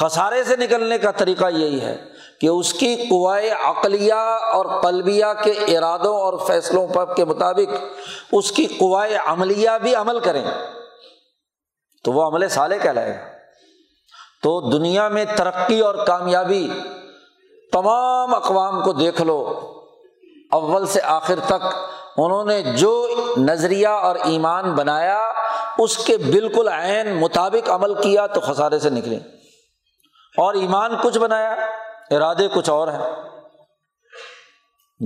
خسارے سے نکلنے کا طریقہ یہی ہے کہ اس کی قوائے عقلیہ اور قلبیہ کے ارادوں اور فیصلوں پر کے مطابق اس کی قوائے عملیہ بھی عمل کریں، تو وہ عمل صالح کہلائے گا۔ تو دنیا میں ترقی اور کامیابی، تمام اقوام کو دیکھ لو، اول سے آخر تک انہوں نے جو نظریہ اور ایمان بنایا اس کے بالکل عین مطابق عمل کیا تو خسارے سے نکلے۔ اور ایمان کچھ بنایا، ارادے کچھ اور ہیں،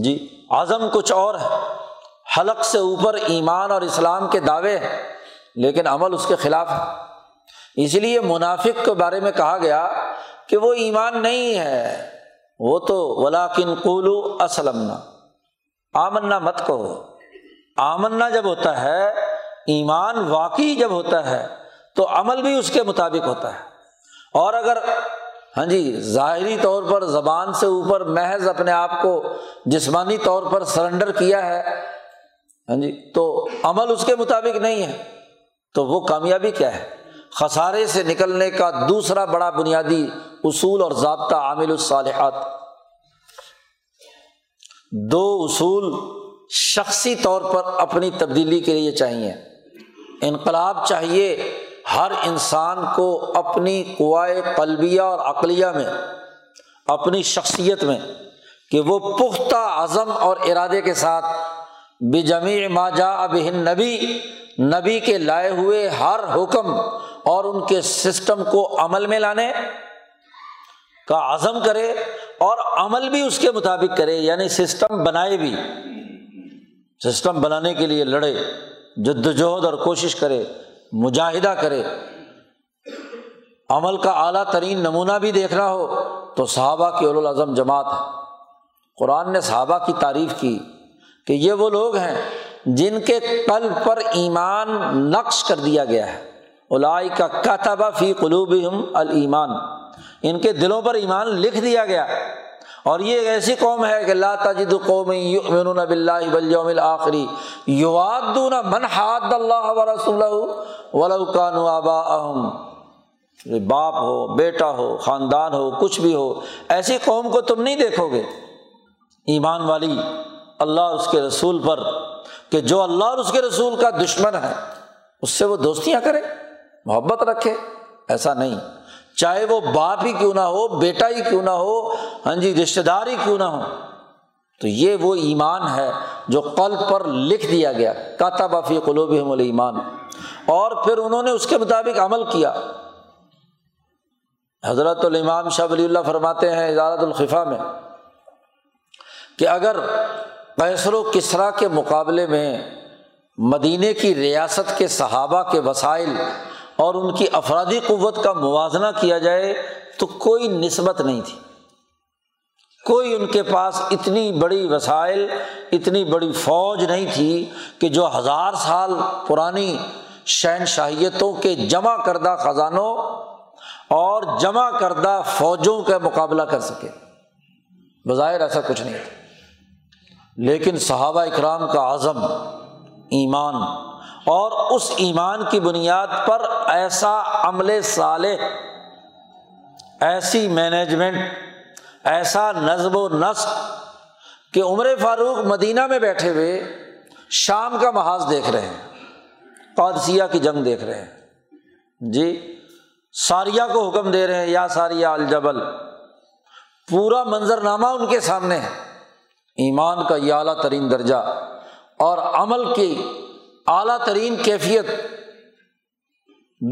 جی عزم کچھ اور ہے، حلق سے اوپر ایمان اور اسلام کے دعوے ہیں لیکن عمل اس کے خلاف ہے۔ اس لیے منافق کے بارے میں کہا گیا کہ وہ ایمان نہیں ہے، وہ تو وَلَٰكِنْ قُولُوا أَسْلَمْنَا، آمنا مت کہو۔ آمنا جب ہوتا ہے، ایمان واقعی جب ہوتا ہے، تو عمل بھی اس کے مطابق ہوتا ہے۔ اور اگر ہاں جی ظاہری طور پر زبان سے اوپر محض اپنے آپ کو جسمانی طور پر سرنڈر کیا ہے، ہاں جی تو عمل اس کے مطابق نہیں ہے، تو وہ کامیابی کیا ہے؟ خسارے سے نکلنے کا دوسرا بڑا بنیادی اصول اور ضابطہ عامل الصالحات۔ دو اصول شخصی طور پر اپنی تبدیلی کے لیے چاہیے، انقلاب چاہیے ہر انسان کو اپنی قوائے قلبیہ اور عقلیہ میں، اپنی شخصیت میں، کہ وہ پختہ عزم اور ارادے کے ساتھ بجمیع ما جاء بہ النبی، نبی کے لائے ہوئے ہر حکم اور ان کے سسٹم کو عمل میں لانے کا عزم کرے اور عمل بھی اس کے مطابق کرے، یعنی سسٹم بنائے بھی، سسٹم بنانے کے لیے لڑے، جدوجہد اور کوشش کرے، مجاہدہ کرے۔ عمل کا اعلیٰ ترین نمونہ بھی دیکھنا ہو تو صحابہ کی اولو العزم جماعت ہے۔ قرآن نے صحابہ کی تعریف کی کہ یہ وہ لوگ ہیں جن کے قلب پر ایمان نقش کر دیا گیا ہے۔ اولئک کتب فی قلوبہم الایمان، ان کے دلوں پر ایمان لکھ دیا گیا، اور یہ ایسی قوم ہے کہ لا تجد قوما یؤمنون باللہ والیوم الآخر یوادون من حاد اللہ ورسولہ ولو کانوا آباءہم، باپ ہو، بیٹا ہو، خاندان ہو، کچھ بھی ہو، ایسی قوم کو تم نہیں دیکھو گے ایمان والی اللہ اور اس کے رسول پر، کہ جو اللہ اور اس کے رسول کا دشمن ہے اس سے وہ دوستیاں کرے، محبت رکھے، ایسا نہیں، چاہے وہ باپ ہی کیوں نہ ہو، بیٹا ہی کیوں نہ ہو، ہاں جی رشتہ دار ہی کیوں نہ ہو۔ تو یہ وہ ایمان ہے جو قلب پر لکھ دیا گیا، کتب فی قلوبہم الایمان، اور پھر انہوں نے اس کے مطابق عمل کیا۔ حضرت الامام شاہ ولی اللہ فرماتے ہیں ازالۃ الخفا میں کہ اگر قیصر و کسریٰ کے مقابلے میں مدینے کی ریاست کے صحابہ کے وسائل اور ان کی افرادی قوت کا موازنہ کیا جائے تو کوئی نسبت نہیں تھی، کوئی ان کے پاس اتنی بڑی وسائل، اتنی بڑی فوج نہیں تھی کہ جو ہزار سال پرانی شہنشاہیتوں کے جمع کردہ خزانوں اور جمع کردہ فوجوں کا مقابلہ کر سکے۔ بظاہر ایسا کچھ نہیں تھا، لیکن صحابہ اکرام کا عزم، ایمان، اور اس ایمان کی بنیاد پر ایسا عمل صالح، ایسی مینجمنٹ، ایسا نظم و نسق کہ عمر فاروق مدینہ میں بیٹھے ہوئے شام کا محاذ دیکھ رہے ہیں، قادسیہ کی جنگ دیکھ رہے ہیں، جی ساریہ کو حکم دے رہے ہیں یا ساریہ الجبل، پورا منظرنامہ ان کے سامنے ہے۔ ایمان کا یہ اعلیٰ ترین درجہ اور عمل کی اعلیٰ ترین کیفیت،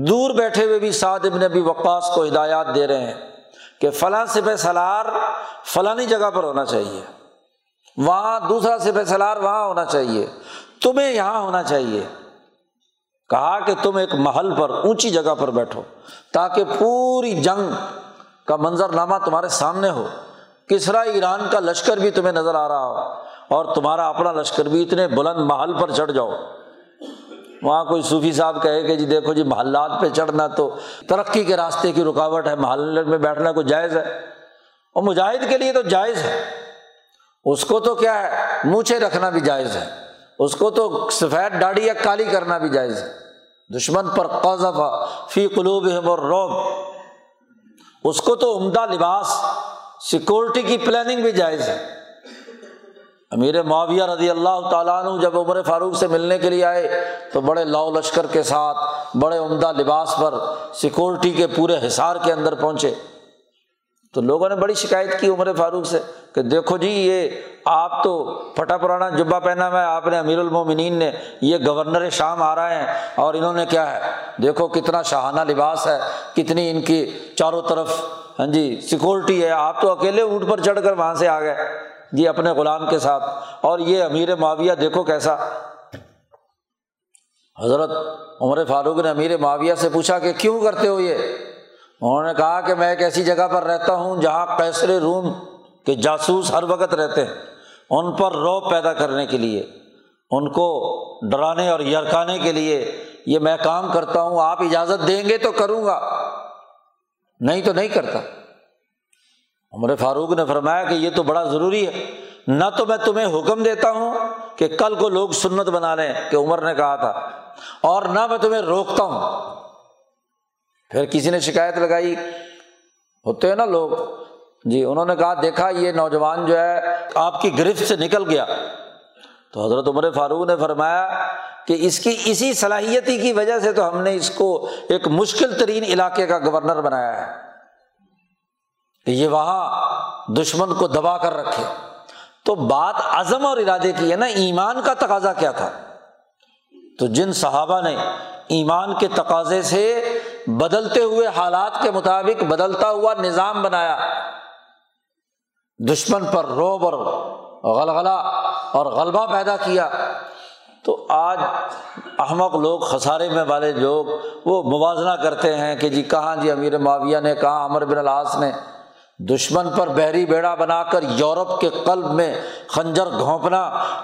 دور بیٹھے ہوئے بھی سعد بن ابی وقاص کو ہدایات دے رہے ہیں کہ فلاں سپہ سالار فلانی جگہ پر ہونا چاہیے، وہاں دوسرا سپہ سالار وہاں ہونا چاہیے، تمہیں یہاں ہونا چاہیے، کہا کہ تم ایک محل پر اونچی جگہ پر بیٹھو تاکہ پوری جنگ کا منظرنامہ تمہارے سامنے ہو، کسرا ایران کا لشکر بھی تمہیں نظر آ رہا ہو اور تمہارا اپنا لشکر بھی، اتنے بلند محل پر چڑھ جاؤ۔ وہاں کوئی صوفی صاحب کہے کہ جی دیکھو جی محلات پہ چڑھنا تو ترقی کے راستے کی رکاوٹ ہے، محل میں بیٹھنا کوئی جائز ہے، اور مجاہد کے لیے تو جائز ہے، اس کو تو کیا ہے مونچھیں رکھنا بھی جائز ہے، اس کو تو سفید داڑھی یا کالی کرنا بھی جائز ہے۔ دشمن پر قذف فی قلوبہم الرعب، اس کو تو عمدہ لباس، سیکورٹی کی پلاننگ بھی جائز ہے۔ امیر معاویہ رضی اللہ تعالیٰ عنہ جب عمر فاروق سے ملنے کے لیے آئے تو بڑے لاؤ لشکر کے ساتھ، بڑے عمدہ لباس پر سیکورٹی کے پورے حصار کے اندر پہنچے، تو لوگوں نے بڑی شکایت کی عمر فاروق سے کہ دیکھو جی یہ آپ تو پھٹا پرانا جبہ پہنا ہوا ہے، آپ نے امیر المومنین نے، یہ گورنر شام آ رہے ہیں اور انہوں نے کیا ہے دیکھو کتنا شاہانہ لباس ہے، کتنی ان کی چاروں طرف ہاں جی سیکورٹی ہے، آپ تو اکیلے اونٹ پر چڑھ کر وہاں سے آ گئے جی اپنے غلام کے ساتھ، اور یہ امیر معاویہ دیکھو کیسا۔ حضرت عمر فاروق نے امیر معاویہ سے پوچھا کہ کیوں کرتے ہو یہ؟ انہوں نے کہا کہ میں ایک ایسی جگہ پر رہتا ہوں جہاں قیصر روم کہ جاسوس ہر وقت رہتے ہیں، ان پر رعب پیدا کرنے کے لیے، ان کو ڈرانے اور یرکانے کے لیے یہ میں کام کرتا ہوں، آپ اجازت دیں گے تو کروں گا، نہیں تو نہیں کرتا۔ عمر فاروق نے فرمایا کہ یہ تو بڑا ضروری ہے، نہ تو میں تمہیں حکم دیتا ہوں کہ کل کو لوگ سنت بنا لیں کہ عمر نے کہا تھا، اور نہ میں تمہیں روکتا ہوں۔ پھر کسی نے شکایت لگائی، ہوتے ہیں نا لوگ جی، انہوں نے کہا دیکھا یہ نوجوان جو ہے آپ کی گرفت سے نکل گیا، تو حضرت عمر فاروق نے فرمایا کہ اس کی اسی صلاحیتی کی وجہ سے تو ہم نے اس کو ایک مشکل ترین علاقے کا گورنر بنایا ہے کہ یہ وہاں دشمن کو دبا کر رکھے۔ تو بات عزم اور ارادے کی ہے نا، ایمان کا تقاضا کیا تھا؟ تو جن صحابہ نے ایمان کے تقاضے سے بدلتے ہوئے حالات کے مطابق بدلتا ہوا نظام بنایا، دشمن پر روب اور غلغلہ اور غلبہ پیدا کیا، تو آج احمق لوگ، خسارے میں والے لوگ، وہ موازنہ کرتے ہیں کہ جی کہاں جی امیر معاویہ نے، کہاں عمر بن العاص نے دشمن پر بحری بیڑا بنا کر یورپ کے قلب میں خنجر گھونپنا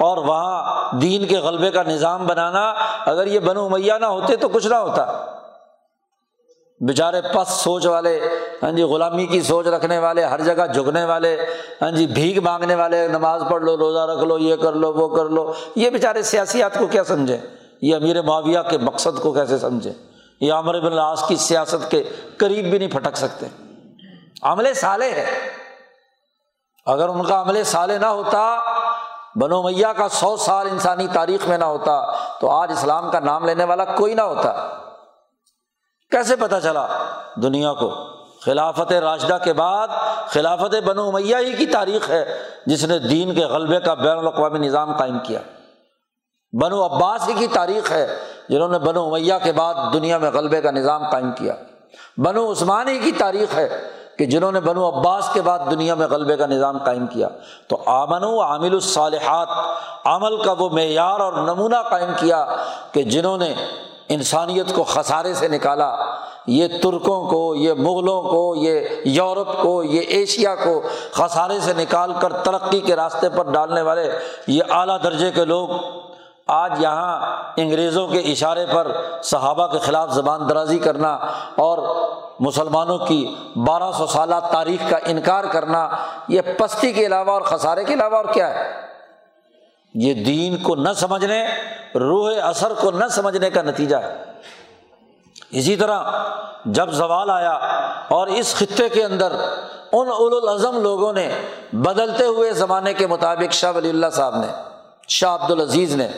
اور وہاں دین کے غلبے کا نظام بنانا۔ اگر یہ بنو امیہ نہ ہوتے تو کچھ نہ ہوتا، بیچارے پس سوچ والے، ہاں جی غلامی کی سوچ رکھنے والے، ہر جگہ جھکنے والے، ہاں جی بھیک مانگنے والے، نماز پڑھ لو، روزہ رکھ لو، یہ کر لو، وہ کر لو، یہ بیچارے سیاسیات کو کیا سمجھیں، یہ امیر معاویہ کے مقصد کو کیسے سمجھیں، یہ عمر بن العاص کی سیاست کے قریب بھی نہیں پھٹک سکتے۔ عمل صالح ہے، اگر ان کا عمل صالح نہ ہوتا، بنو امیہ کا سو سال انسانی تاریخ میں نہ ہوتا، تو آج اسلام کا نام لینے والا کوئی نہ ہوتا۔ کیسے پتہ چلا دنیا کو؟ خلافت راشدہ کے بعد خلافت بنو امیہ ہی کی تاریخ ہے جس نے دین کے غلبے کا بین الاقوامی نظام قائم کیا، بنو عباس ہی کی تاریخ ہے جنہوں نے بنو امیہ کے بعد دنیا میں غلبے کا نظام قائم کیا، بنو عثمان ہی کی تاریخ ہے کہ جنہوں نے بنو عباس کے بعد دنیا میں غلبے کا نظام قائم کیا۔ تو آمنو وعملوا الصالحات، عمل کا وہ معیار اور نمونہ قائم کیا کہ جنہوں نے انسانیت کو خسارے سے نکالا۔ یہ ترکوں کو، یہ مغلوں کو، یہ یورپ کو، یہ ایشیا کو خسارے سے نکال کر ترقی کے راستے پر ڈالنے والے یہ اعلیٰ درجے کے لوگ آج یہاں انگریزوں کے اشارے پر صحابہ کے خلاف زبان درازی کرنا اور مسلمانوں کی بارہ سو سالہ تاریخ کا انکار کرنا، یہ پستی کے علاوہ اور خسارے کے علاوہ اور کیا ہے؟ یہ دین کو نہ سمجھنے، روح اثر کو نہ سمجھنے کا نتیجہ ہے۔ اسی طرح جب زوال آیا اور اس خطے کے اندر ان اولوالعزم لوگوں نے بدلتے ہوئے زمانے کے مطابق شاہ ولی اللہ صاحب نے، شاہ عبد العزیز نے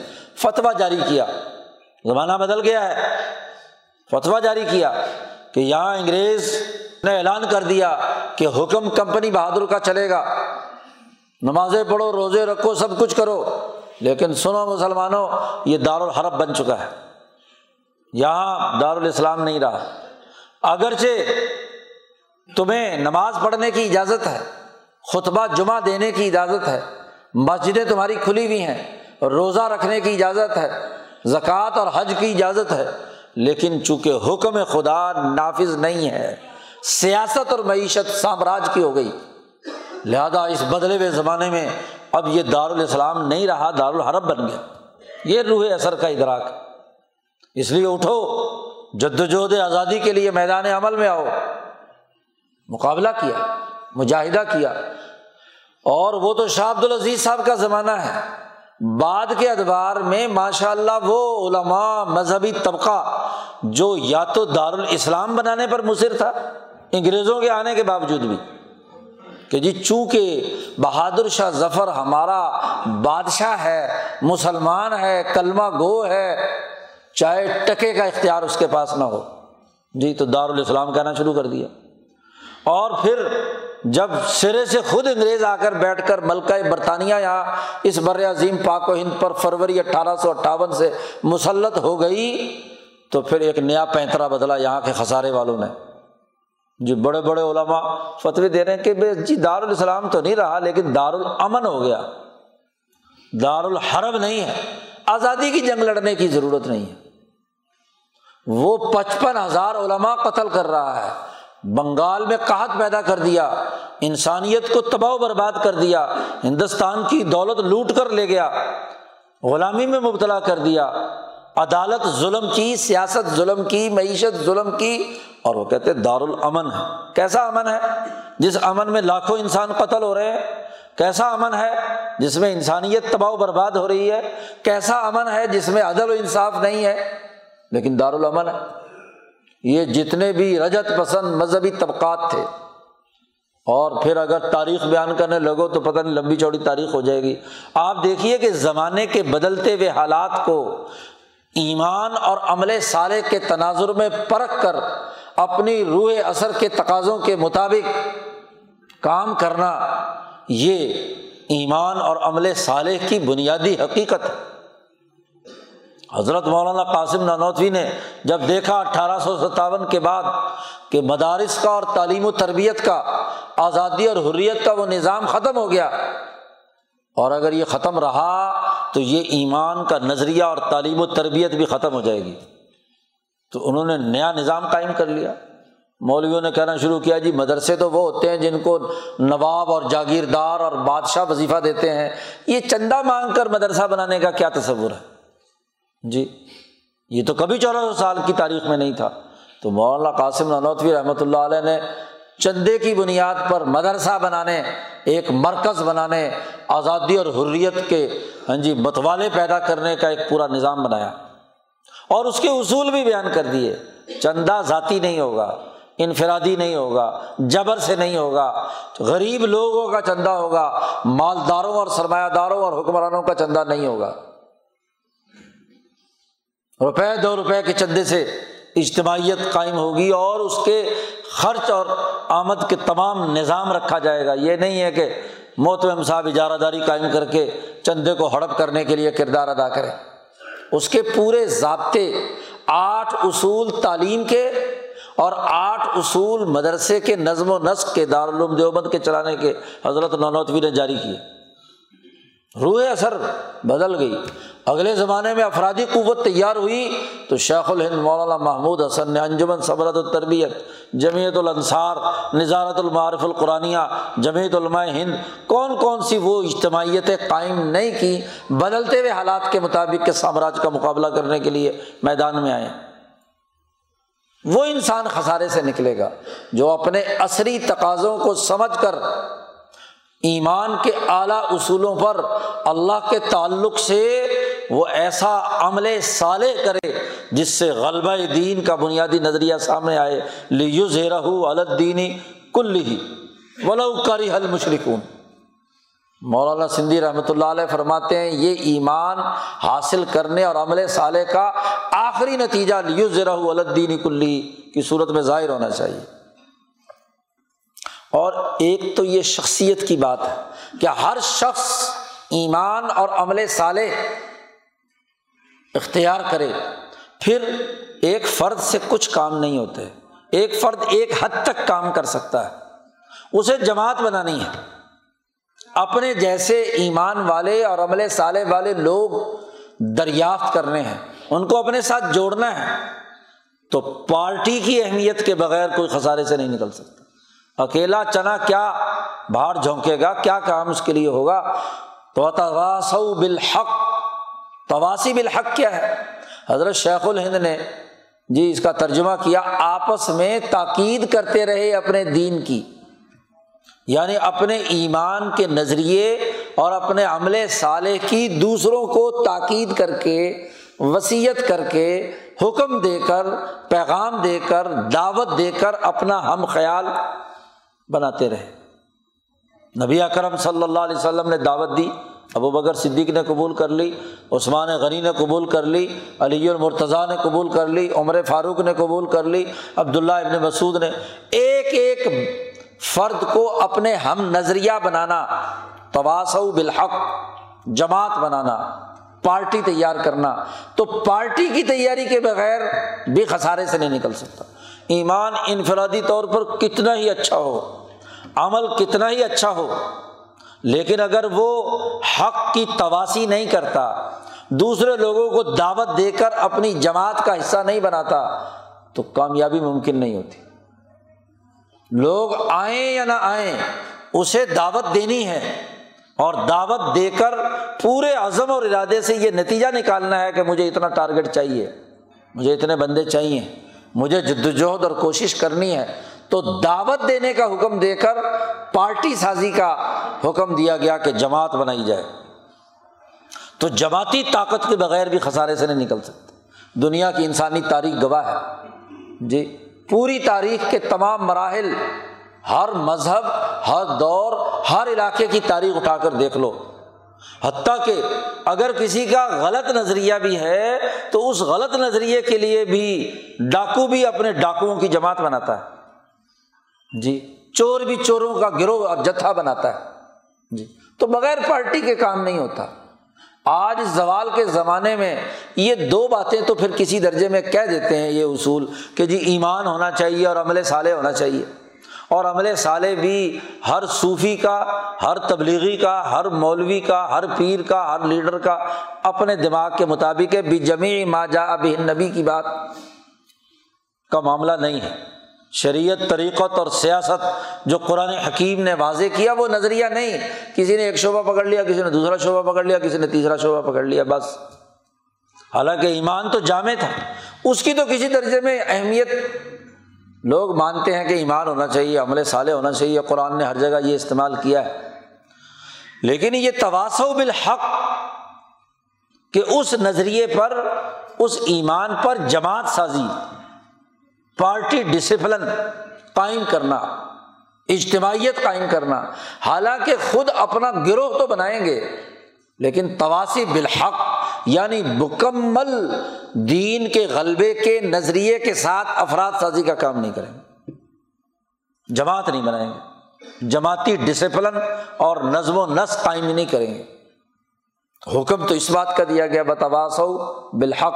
فتویٰ جاری کیا، زمانہ بدل گیا ہے، فتویٰ جاری کیا کہ یہاں انگریز نے اعلان کر دیا کہ حکم کمپنی بہادر کا چلے گا، نمازیں پڑھو، روزے رکھو، سب کچھ کرو، لیکن سنو مسلمانوں، یہ دارالحرب بن چکا ہے، یہاں دارالاسلام نہیں رہا۔ اگرچہ تمہیں نماز پڑھنے کی اجازت ہے، خطبہ جمعہ دینے کی اجازت ہے، مسجدیں تمہاری کھلی ہوئی ہیں، روزہ رکھنے کی اجازت ہے، زکوٰۃ اور حج کی اجازت ہے، لیکن چونکہ حکم خدا نافذ نہیں ہے، سیاست اور معیشت سامراج کی ہو گئی، لہذا اس بدلے ہوئے زمانے میں اب یہ دارالاسلام نہیں رہا، دارالحرب بن گیا۔ یہ روح اثر کا ادراک ہے۔ اس لیے اٹھو، جدوجہد آزادی کے لیے میدان عمل میں آؤ، مقابلہ کیا، مجاہدہ کیا۔ اور وہ تو شاہ عبد العزیز صاحب کا زمانہ ہے، بعد کے ادوار میں ماشاء اللہ وہ علماء، مذہبی طبقہ جو یا تو دارالاسلام بنانے پر مصر تھا انگریزوں کے آنے کے باوجود بھی، کہ جی چونکہ بہادر شاہ ظفر ہمارا بادشاہ ہے، مسلمان ہے، کلمہ گو ہے، چاہے ٹکے کا اختیار اس کے پاس نہ ہو، جی تو دارالاسلام کہنا شروع کر دیا۔ اور پھر جب سرے سے خود انگریز آ کر بیٹھ کر ملکہ برطانیہ یہاں اس بر عظیم پاک و ہند پر فروری اٹھارہ سو اٹھاون سے مسلط ہو گئی، تو پھر ایک نیا پینترا بدلا یہاں کے خسارے والوں نے۔ جو بڑے بڑے علماء فتوی دے رہے ہیں کہ بے جی دارالاسلام تو نہیں رہا، لیکن دارالامن ہو گیا، دارالحرب نہیں ہے، آزادی کی جنگ لڑنے کی ضرورت نہیں ہے۔ وہ پچپن ہزار علماء قتل کر رہا ہے، بنگال میں قحط پیدا کر دیا، انسانیت کو تباہ و برباد کر دیا، ہندوستان کی دولت لوٹ کر لے گیا، غلامی میں مبتلا کر دیا، عدالت ظلم کی، سیاست ظلم کی، معیشت ظلم کی، اور وہ کہتے دارالامن ہے۔ کیسا امن ہے جس امن میں لاکھوں انسان قتل ہو رہے ہیں؟ کیسا امن ہے جس میں انسانیت تباہ و برباد ہو رہی ہے؟ کیسا امن ہے جس میں عدل و انصاف نہیں ہے؟ لیکن دارالامن ہے۔ یہ جتنے بھی رجت پسند مذہبی طبقات تھے، اور پھر اگر تاریخ بیان کرنے لگو تو پتہ نہیں لمبی چوڑی تاریخ ہو جائے گی۔ آپ دیکھیے کہ زمانے کے بدلتے ہوئے حالات کو ایمان اور عمل صالح کے تناظر میں پرکھ کر اپنی روح اثر کے تقاضوں کے مطابق کام کرنا یہ ایمان اور عمل صالح کی بنیادی حقیقت ہے۔ حضرت مولانا قاسم نانوتوی نے جب دیکھا اٹھارہ سو ستاون کے بعد کہ مدارس کا اور تعلیم و تربیت کا، آزادی اور حریت کا وہ نظام ختم ہو گیا، اور اگر یہ ختم رہا تو یہ ایمان کا نظریہ اور تعلیم و تربیت بھی ختم ہو جائے گی، تو انہوں نے نیا نظام قائم کر لیا۔ مولویوں نے کہنا شروع کیا جی مدرسے تو وہ ہوتے ہیں جن کو نواب اور جاگیردار اور بادشاہ وظیفہ دیتے ہیں، یہ چندہ مانگ کر مدرسہ بنانے کا کیا تصور ہے جی؟ یہ تو کبھی چودہ سو سال کی تاریخ میں نہیں تھا۔ تو مولانا قاسم نانوتوی رحمۃ اللہ علیہ نے چندے کی بنیاد پر مدرسہ بنانے، ایک مرکز بنانے، آزادی اور حریت کے ہاں جی متوالے پیدا کرنے کا ایک پورا نظام بنایا، اور اس کے اصول بھی بیان کر دیے۔ چندہ ذاتی نہیں ہوگا، انفرادی نہیں ہوگا، جبر سے نہیں ہوگا، غریب لوگوں کا چندہ ہوگا، مالداروں اور سرمایہ داروں اور حکمرانوں کا چندہ نہیں ہوگا۔ روپے دو روپے کے چندے سے اجتماعیت قائم ہوگی اور اس کے خرچ اور آمد کے تمام نظام رکھا جائے گا۔ یہ نہیں ہے کہ محترم صاحب اجارہ داری قائم کر کے چندے کو ہڑپ کرنے کے لیے کردار ادا کریں۔ اس کے پورے ضابطے، آٹھ اصول تعلیم کے اور آٹھ اصول مدرسے کے نظم و نسق کے، دارالعلوم دیوبند کے چلانے کے، حضرت نانوتوی نے جاری کیے۔ روح اثر بدل گئی۔ اگلے زمانے میں افرادی قوت تیار ہوئی تو شیخ الہند مولانا محمود حسن نے انجمن صبرت التربیت، جمعیت الانصار، نظارت المعارف القرآنیہ، جمعیت علماء ہند، کون کون سی وہ اجتماعیتیں قائم نہیں کی بدلتے ہوئے حالات کے مطابق کے سامراج کا مقابلہ کرنے کے لیے میدان میں آئے۔ وہ انسان خسارے سے نکلے گا جو اپنے عصری تقاضوں کو سمجھ کر ایمان کے اعلیٰ اصولوں پر اللہ کے تعلق سے وہ ایسا عمل صالح کرے جس سے غلبہ دین کا بنیادی نظریہ سامنے آئے۔ لِیُظْہِرَہُ عَلَى الدِّینِ کُلِّہِ وَلَوْ کَرِہَ الْمُشْرِکُونَ۔ مولانا سندھی رحمۃ اللہ علیہ فرماتے ہیں یہ ایمان حاصل کرنے اور عمل صالح کا آخری نتیجہ لِیُظْہِرَہُ عَلَى الدِّینِ کُلِّہِ کی صورت میں ظاہر ہونا چاہیے۔ اور ایک تو یہ شخصیت کی بات ہے کہ ہر شخص ایمان اور عمل صالح اختیار کرے۔ پھر ایک فرد سے کچھ کام نہیں ہوتے، ایک فرد ایک حد تک کام کر سکتا ہے، اسے جماعت بنانی ہے۔ اپنے جیسے ایمان والے اور عمل صالح والے لوگ دریافت کرنے ہیں، ان کو اپنے ساتھ جوڑنا ہے، تو پارٹی کی اہمیت کے بغیر کوئی خسارے سے نہیں نکل سکتا۔ اکیلا چنا کیا باہر جھونکے گا، کیا کام اس کے لیے ہوگا؟ تو تواصوا بالحق، تواصی بالحق کیا ہے؟ حضرت شیخ الہند نے جی اس کا ترجمہ کیا، آپس میں تاکید کرتے رہے اپنے دین کی، یعنی اپنے ایمان کے نظریے اور اپنے عمل صالح کی دوسروں کو تاکید کر کے، وصیت کر کے، حکم دے کر، پیغام دے کر، دعوت دے کر اپنا ہم خیال بناتے رہے۔ نبی اکرم صلی اللہ علیہ وسلم نے دعوت دی، ابو بکر صدیق نے قبول کر لی، عثمان غنی نے قبول کر لی، علی المرتضیٰ نے قبول کر لی، عمر فاروق نے قبول کر لی، عبداللہ ابن مسعود نے۔ ایک ایک فرد کو اپنے ہم نظریہ بنانا، تواصوا بالحق، جماعت بنانا، پارٹی تیار کرنا، تو پارٹی کی تیاری کے بغیر بھی خسارے سے نہیں نکل سکتا۔ ایمان انفرادی طور پر کتنا ہی اچھا ہو، عمل کتنا ہی اچھا ہو، لیکن اگر وہ حق کی تواصی نہیں کرتا، دوسرے لوگوں کو دعوت دے کر اپنی جماعت کا حصہ نہیں بناتا، تو کامیابی ممکن نہیں ہوتی۔ لوگ آئیں یا نہ آئیں، اسے دعوت دینی ہے، اور دعوت دے کر پورے عزم اور ارادے سے یہ نتیجہ نکالنا ہے کہ مجھے اتنا ٹارگٹ چاہیے، مجھے اتنے بندے چاہیے، مجھے جدوجہد اور کوشش کرنی ہے۔ تو دعوت دینے کا حکم دے کر پارٹی سازی کا حکم دیا گیا کہ جماعت بنائی جائے۔ تو جماعتی طاقت کے بغیر بھی خسارے سے نہیں نکل سکتے۔ دنیا کی انسانی تاریخ گواہ ہے جی، پوری تاریخ کے تمام مراحل، ہر مذہب، ہر دور، ہر علاقے کی تاریخ اٹھا کر دیکھ لو۔ حتیٰ کہ اگر کسی کا غلط نظریہ بھی ہے تو اس غلط نظریے کے لیے بھی ڈاکو بھی اپنے ڈاکوؤں کی جماعت بناتا ہے جی۔ چور بھی چوروں کا گروہ اور جتھا بناتا ہے جی، تو بغیر پارٹی کے کام نہیں ہوتا۔ آج زوال کے زمانے میں یہ دو باتیں تو پھر کسی درجے میں کہہ دیتے ہیں یہ اصول کہ جی ایمان ہونا چاہیے اور عمل صالح ہونا چاہیے، اور عمل صالح بھی ہر صوفی کا، ہر تبلیغی کا، ہر مولوی کا، ہر پیر کا، ہر لیڈر کا اپنے دماغ کے مطابق ہے، بجمیع ما جاء بہ النبی کی بات کا معاملہ نہیں ہے۔ شریعت، طریقت اور سیاست جو قرآن حکیم نے واضح کیا وہ نظریہ نہیں، کسی نے ایک شعبہ پکڑ لیا، کسی نے دوسرا شعبہ پکڑ لیا، کسی نے تیسرا شعبہ پکڑ لیا، بس۔ حالانکہ ایمان تو جامع تھا، اس کی تو کسی درجے میں اہمیت لوگ مانتے ہیں کہ ایمان ہونا چاہیے، عمل صالح ہونا چاہیے، قرآن نے ہر جگہ یہ استعمال کیا ہے، لیکن یہ تواصو بالحق کہ اس نظریے پر، اس ایمان پر جماعت سازی، پارٹی ڈسپلن قائم کرنا، اجتماعیت قائم کرنا، حالانکہ خود اپنا گروہ تو بنائیں گے لیکن تواصی بالحق یعنی مکمل دین کے غلبے کے نظریے کے ساتھ افراد سازی کا کام نہیں کریں گے، جماعت نہیں بنائیں گے، جماعتی ڈسپلن اور نظم و نسق قائم نہیں کریں گے۔ حکم تو اس بات کا دیا گیا بتواصوا بالحق،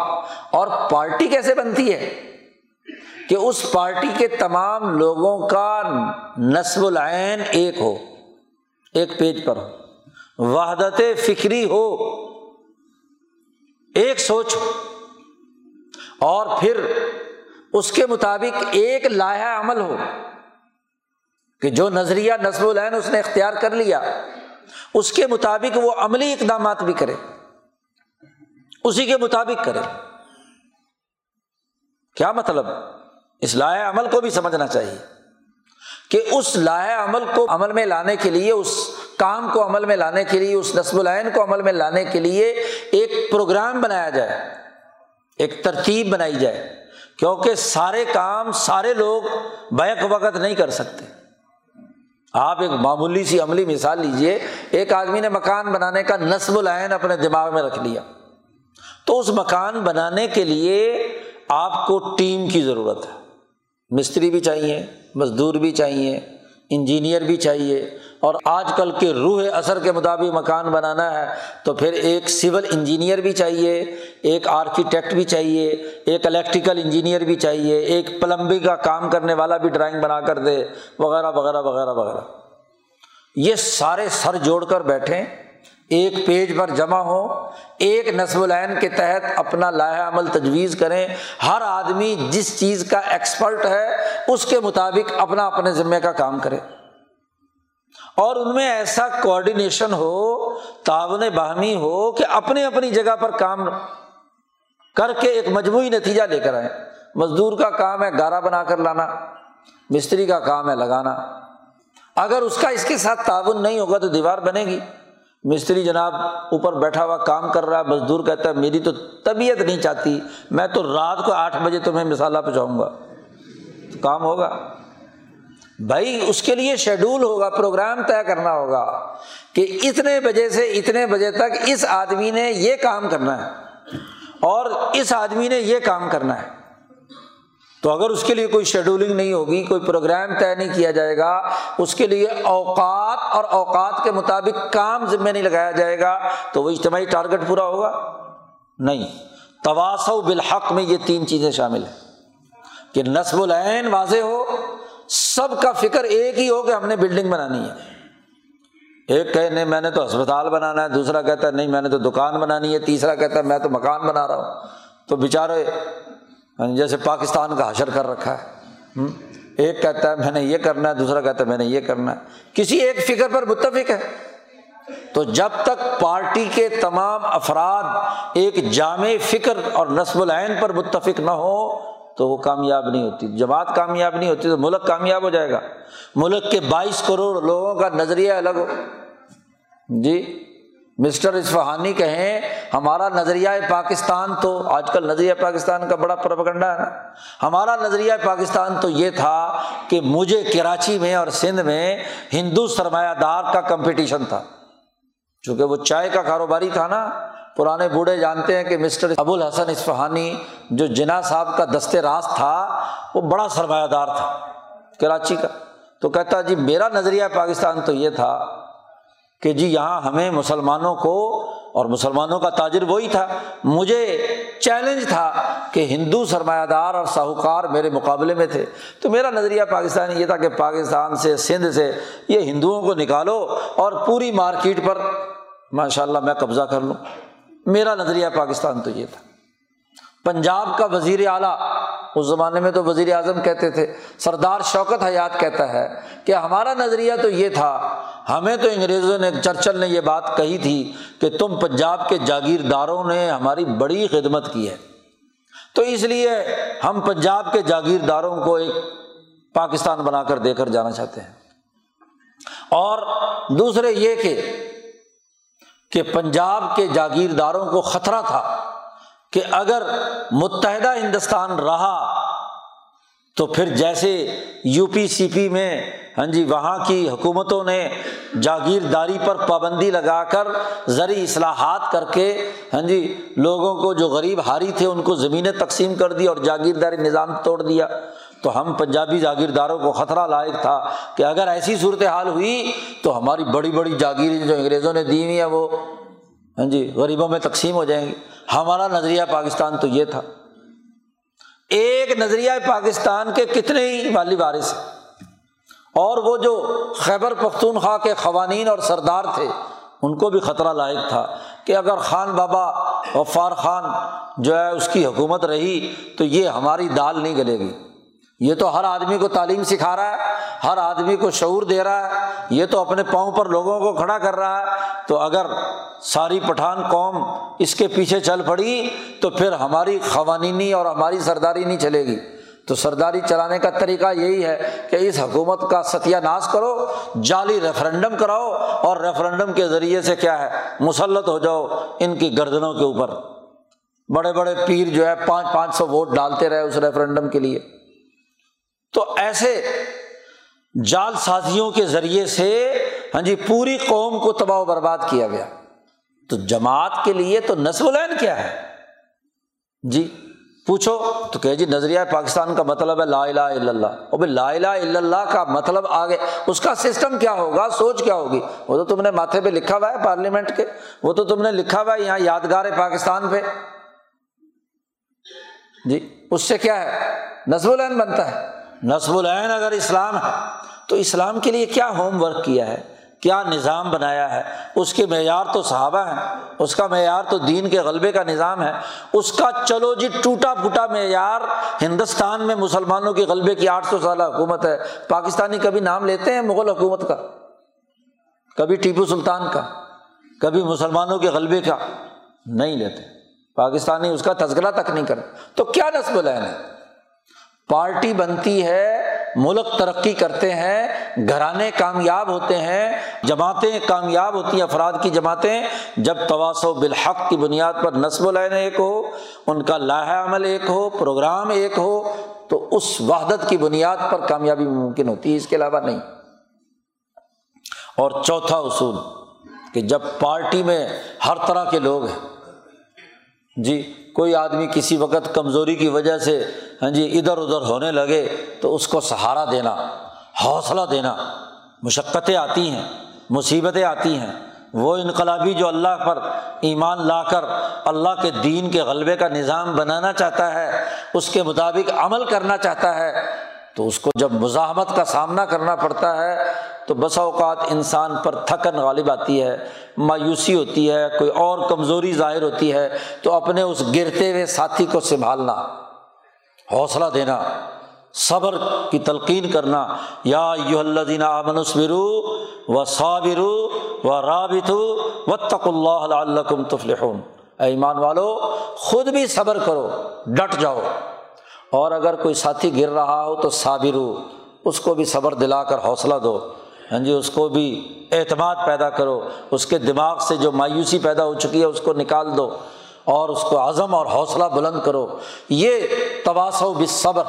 اور پارٹی کیسے بنتی ہے کہ اس پارٹی کے تمام لوگوں کا نسب العین ایک ہو، ایک پیج پر ہو، وحدت فکری ہو، ایک سوچ، اور پھر اس کے مطابق ایک لائحہ عمل ہو کہ جو نظریہ نسب العین اس نے اختیار کر لیا اس کے مطابق وہ عملی اقدامات بھی کرے، اسی کے مطابق کرے۔ کیا مطلب؟ اس لائحہ عمل کو بھی سمجھنا چاہیے کہ اس لائحہ عمل کو عمل میں لانے کے لیے، اس کام کو عمل میں لانے کے لیے، اس نسب العین کو عمل میں لانے کے لیے ایک پروگرام بنایا جائے، ایک ترتیب بنائی جائے، کیونکہ سارے کام سارے لوگ بیک وقت نہیں کر سکتے۔ آپ ایک معمولی سی عملی مثال لیجئے، ایک آدمی نے مکان بنانے کا نسب العین اپنے دماغ میں رکھ لیا، تو اس مکان بنانے کے لیے آپ کو ٹیم کی ضرورت ہے، مستری بھی چاہیے، مزدور بھی چاہیے، انجینئر بھی چاہیے، اور آج کل کے روح اثر کے مطابق مکان بنانا ہے تو پھر ایک سول انجینئر بھی چاہیے، ایک آرکیٹیکٹ بھی چاہیے، ایک الیکٹریکل انجینئر بھی چاہیے، ایک پلمبنگ کا کام کرنے والا بھی ڈرائنگ بنا کر دے، وغیرہ وغیرہ وغیرہ وغیرہ۔ یہ سارے سر جوڑ کر بیٹھیں، ایک پیج پر جمع ہوں، ایک نسب العین کے تحت اپنا لائحہ عمل تجویز کریں، ہر آدمی جس چیز کا ایکسپرٹ ہے اس کے مطابق اپنا اپنے ذمے کا کام کرے، اور ان میں ایسا کوآرڈینیشن ہو، تعاون باہمی ہو کہ اپنے اپنی جگہ پر کام کر کے ایک مجموعی نتیجہ لے کر آئیں۔ مزدور کا کام ہے گارا بنا کر لانا، مستری کا کام ہے لگانا، اگر اس کا اس کے ساتھ تعاون نہیں ہوگا تو دیوار بنے گی۔ مستری جناب اوپر بیٹھا ہوا کام کر رہا ہے، مزدور کہتا ہے میری تو طبیعت نہیں چاہتی، میں تو رات کو آٹھ بجے تمہیں مسالہ پہنچاؤں گا، کام ہوگا؟ بھائی اس کے لیے شیڈول ہوگا، پروگرام طے کرنا ہوگا کہ اتنے بجے سے اتنے بجے تک اس آدمی نے یہ کام کرنا ہے اور اس آدمی نے یہ کام کرنا ہے۔ تو اگر اس کے لیے کوئی شیڈولنگ نہیں ہوگی، کوئی پروگرام طے نہیں کیا جائے گا، اس کے لیے اوقات اور اوقات کے مطابق کام ذمہ نہیں لگایا جائے گا، تو وہ اجتماعی ٹارگٹ پورا ہوگا نہیں۔ تواصو بالحق میں یہ تین چیزیں شامل ہیں کہ نسب العین واضح ہو، سب کا فکر ایک ہی ہو کہ ہم نے بلڈنگ بنانی ہے، ایک کہے نہیں میں نے تو ہسپتال بنانا ہے، دوسرا کہتا ہے نہیں میں نے تو دکان بنانی ہے، تیسرا کہتا ہے میں تو مکان بنا رہا ہوں، تو بیچارے جیسے پاکستان کا حشر کر رکھا ہے، ایک کہتا ہے میں نے یہ کرنا ہے، دوسرا کہتا ہے میں نے یہ کرنا ہے، کسی ایک فکر پر متفق ہے۔ تو جب تک پارٹی کے تمام افراد ایک جامع فکر اور نسب العین پر متفق نہ ہوں تو وہ کامیاب نہیں ہوتی، جماعت کامیاب نہیں ہوتی، تو ملک کامیاب ہو جائے گا۔ ملک کے بائیس کروڑ لوگوں کا نظریہ الگ ہو، جی مسٹر اصفہانی کہیں ہمارا نظریہ پاکستان تو، آج کل نظریہ پاکستان کا بڑا پروپیگنڈا ہے نا، ہمارا نظریہ پاکستان تو یہ تھا کہ مجھے کراچی میں اور سندھ میں ہندو سرمایہ دار کا کمپٹیشن تھا، چونکہ وہ چائے کا کاروباری تھا نا، پرانے بوڑھے جانتے ہیں کہ مسٹر ابوالحسن اصفہانی جو جناح صاحب کا دست راست تھا وہ بڑا سرمایہ دار تھا کراچی کا، تو کہتا جی میرا نظریہ پاکستان تو یہ تھا کہ جی یہاں ہمیں مسلمانوں کو، اور مسلمانوں کا تاجر وہی تھا، مجھے چیلنج تھا کہ ہندو سرمایہ دار اور ساہوکار میرے مقابلے میں تھے، تو میرا نظریہ پاکستان یہ تھا کہ پاکستان سے، سندھ سے یہ ہندوؤں کو نکالو اور پوری مارکیٹ پر ماشاءاللہ میں قبضہ کر لوں، میرا نظریہ پاکستان تو یہ تھا۔ پنجاب کا وزیر اعلیٰ، اس زمانے میں تو وزیر اعظم کہتے تھے، سردار شوکت حیات کہتا ہے کہ ہمارا نظریہ تو یہ تھا، ہمیں تو انگریزوں نے، چرچل نے یہ بات کہی تھی کہ تم پنجاب کے جاگیرداروں نے ہماری بڑی خدمت کی ہے، تو اس لیے ہم پنجاب کے جاگیرداروں کو ایک پاکستان بنا کر دے کر جانا چاہتے ہیں، اور دوسرے یہ کہ کہ پنجاب کے جاگیرداروں کو خطرہ تھا کہ اگر متحدہ ہندوستان رہا تو پھر جیسے یو پی سی پی میں ہاں جی وہاں کی حکومتوں نے جاگیرداری پر پابندی لگا کر زرعی اصلاحات کر کے ہاں جی لوگوں کو جو غریب ہاری تھے ان کو زمینیں تقسیم کر دی اور جاگیرداری نظام توڑ دیا، تو ہم پنجابی جاگیرداروں کو خطرہ لاحق تھا کہ اگر ایسی صورتحال ہوئی تو ہماری بڑی بڑی جاگیریں جو انگریزوں نے دی ہوئی ہیں وہ ہاں جی غریبوں میں تقسیم ہو جائیں گی، ہمارا نظریہ پاکستان تو یہ تھا۔ ایک نظریہ پاکستان کے کتنے ہی والی وارث ہیں، اور وہ جو خیبر پختونخوا کے خوانین اور سردار تھے ان کو بھی خطرہ لاحق تھا کہ اگر خان بابا غفار خان جو ہے اس کی حکومت رہی تو یہ ہماری دال نہیں گلے گی، یہ تو ہر آدمی کو تعلیم سکھا رہا ہے، ہر آدمی کو شعور دے رہا ہے، یہ تو اپنے پاؤں پر لوگوں کو کھڑا کر رہا ہے، تو اگر ساری پٹھان قوم اس کے پیچھے چل پڑی تو پھر ہماری خوانینی اور ہماری سرداری نہیں چلے گی۔ تو سرداری چلانے کا طریقہ یہی ہے کہ اس حکومت کا ستیہ ناس کرو، جعلی ریفرنڈم کراؤ، اور ریفرنڈم کے ذریعے سے کیا ہے مسلط ہو جاؤ ان کی گردنوں کے اوپر۔ بڑے بڑے پیر جو ہے پانچ پانچ سو ووٹ ڈالتے رہے اس ریفرنڈم کے لیے۔ تو ایسے جال سازیوں کے ذریعے سے ہاں جی پوری قوم کو تباہ و برباد کیا گیا۔ تو جماعت کے لیے تو نصب العین کیا ہے جی؟ پوچھو تو کہ جی نظریہ پاکستان کا مطلب ہے لا الہ الا اللہ۔ اور لا الہ الا اللہ کا مطلب آگے اس کا سسٹم کیا ہوگا، سوچ کیا ہوگی، وہ تو تم نے ماتھے پہ لکھا ہوا ہے پارلیمنٹ کے، وہ تو تم نے لکھا ہوا ہے یہاں یادگار پاکستان پہ جی، اس سے کیا ہے نصب العین بنتا ہے۔ نصب العین اگر اسلام ہے تو اسلام کے لیے کیا ہوم ورک کیا ہے، کیا نظام بنایا ہے، اس کے معیار تو صحابہ ہیں، اس کا معیار تو دین کے غلبے کا نظام ہے، اس کا چلو جی ٹوٹا پھوٹا معیار ہندوستان میں مسلمانوں کے غلبے کی آٹھ سو سالہ حکومت ہے۔ پاکستانی کبھی نام لیتے ہیں مغل حکومت کا، کبھی ٹیپو سلطان کا، کبھی مسلمانوں کے غلبے کا نہیں لیتے، پاکستانی اس کا تذکرہ تک نہیں کرتے، تو کیا نصب العین ہے؟ پارٹی بنتی ہے، ملک ترقی کرتے ہیں، گھرانے کامیاب ہوتے ہیں، جماعتیں کامیاب ہوتی ہیں، افراد کی جماعتیں، جب تواصو بالحق کی بنیاد پر نصب العین ایک ہو، ان کا لائحہ عمل ایک ہو، پروگرام ایک ہو، تو اس وحدت کی بنیاد پر کامیابی ممکن ہوتی ہے، اس کے علاوہ نہیں۔ اور چوتھا اصول کہ جب پارٹی میں ہر طرح کے لوگ ہیں جی، کوئی آدمی کسی وقت کمزوری کی وجہ سے ہاں جی ادھر ادھر ہونے لگے تو اس کو سہارا دینا، حوصلہ دینا، مشقتیں آتی ہیں، مصیبتیں آتی ہیں، وہ انقلابی جو اللہ پر ایمان لا کر اللہ کے دین کے غلبے کا نظام بنانا چاہتا ہے، اس کے مطابق عمل کرنا چاہتا ہے، تو اس کو جب مزاحمت کا سامنا کرنا پڑتا ہے تو بسا اوقات انسان پر تھکن غالب آتی ہے، مایوسی ہوتی ہے، کوئی اور کمزوری ظاہر ہوتی ہے، تو اپنے اس گرتے ہوئے ساتھی کو سنبھالنا، حوصلہ دینا، صبر کی تلقین کرنا، یا ایھا الذین آمنوا اصبروا وصابروا ورابطوا واتقوا اللہ لعلکم تفلحون۔ اے ایمان والو، خود بھی صبر کرو، ڈٹ جاؤ، اور اگر کوئی ساتھی گر رہا ہو تو صابرو، اس کو بھی صبر دلا کر حوصلہ دو ہاں جی، اس کو بھی اعتماد پیدا کرو، اس کے دماغ سے جو مایوسی پیدا ہو چکی ہے اس کو نکال دو، اور اس کو عزم اور حوصلہ بلند کرو۔ یہ تواصو بالصبر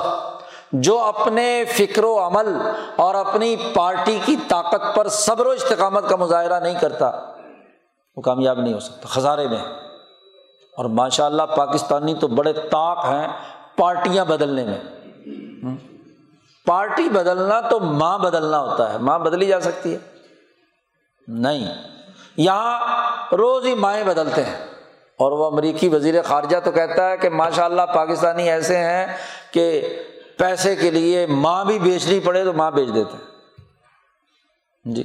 جو اپنے فکر و عمل اور اپنی پارٹی کی طاقت پر صبر و استقامت کا مظاہرہ نہیں کرتا وہ کامیاب نہیں ہو سکتا، خسارے میں۔ اور ماشاءاللہ پاکستانی تو بڑے طاق ہیں پارٹیاں بدلنے میں، پارٹی بدلنا تو ماں بدلنا ہوتا ہے، ماں بدلی جا سکتی ہے نہیں، یہاں روز ہی مائیں بدلتے ہیں، اور وہ امریکی وزیر خارجہ تو کہتا ہے کہ ماشاء اللہ پاکستانی ایسے ہیں کہ پیسے کے لیے ماں بھی بیچنی پڑے تو ماں بیچ دیتے ہیں، جی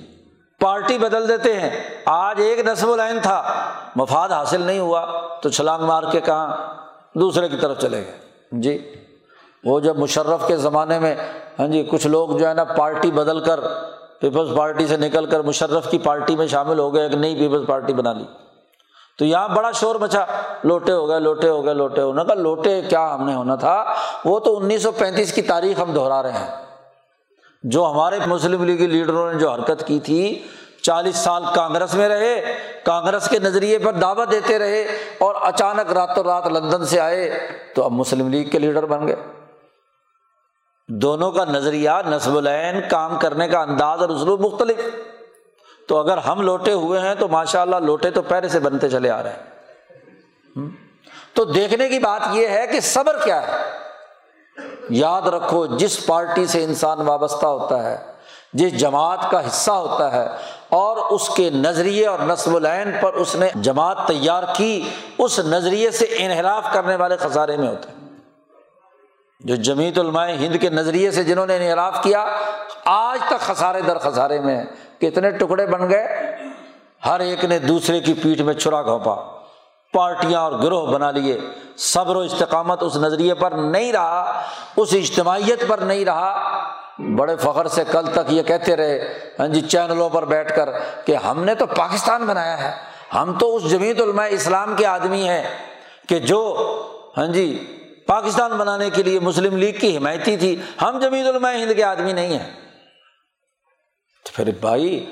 پارٹی بدل دیتے ہیں، آج ایک نصب العین تھا، مفاد حاصل نہیں ہوا تو چھلانگ مار کے کہاں دوسرے کی طرف چلے گئے، جی وہ جب مشرف کے زمانے میں ہاں جی کچھ لوگ جو ہے نا پارٹی بدل کر پیپلز پارٹی سے نکل کر مشرف کی پارٹی میں شامل ہو گئے، ایک نئی پیپلز پارٹی بنا لی، تو یہاں بڑا شور مچا، لوٹے ہو گئے لوٹے ہو گئے لوٹے انہوں نے کہا لوٹے کیا ہم نے ہونا تھا، وہ تو انیس سو پینتیس کی تاریخ ہم دہرا رہے ہیں، جو ہمارے مسلم لیگ کے لیڈروں نے جو حرکت کی تھی، چالیس سال کانگریس میں رہے، کانگریس کے نظریے پر دعویٰ دیتے رہے، اور اچانک راتوں رات لندن سے آئے تو اب مسلم لیگ کے لیڈر بن گئے، دونوں کا نظریہ، نصب العین، کام کرنے کا انداز اور اسلوب مختلف، تو اگر ہم لوٹے ہوئے ہیں تو ماشاءاللہ لوٹے تو پہلے سے بنتے چلے آ رہے ہیں، تو دیکھنے کی بات یہ ہے کہ صبر کیا ہے۔ یاد رکھو جس پارٹی سے انسان وابستہ ہوتا ہے، جس جماعت کا حصہ ہوتا ہے اور اس کے نظریے اور نصب العین پر اس نے جماعت تیار کی، اس نظریے سے انحراف کرنے والے خسارے میں ہوتے ہیں۔ جو جمعیت علماء ہند کے نظریے سے جنہوں نے انحراف کیا آج تک خسارے در خسارے میں ہیں، کتنے ٹکڑے بن گئے، ہر ایک نے دوسرے کی پیٹھ میں چھرا گھونپا، پارٹیاں اور گروہ بنا لیے۔ صبر و استقامت اس نظریے پر نہیں رہا، اس اجتماعیت پر نہیں رہا۔ بڑے فخر سے کل تک یہ کہتے رہے ہاں جی چینلوں پر بیٹھ کر کہ ہم نے تو پاکستان بنایا ہے، ہم تو اس جمعیت علماء اسلام کے آدمی ہیں کہ جو ہاں جی پاکستان بنانے کے لیے مسلم لیگ کی حمایتی تھی، ہم جمعیت علماء ہند کے آدمی نہیں ہیں۔ پھر بھائی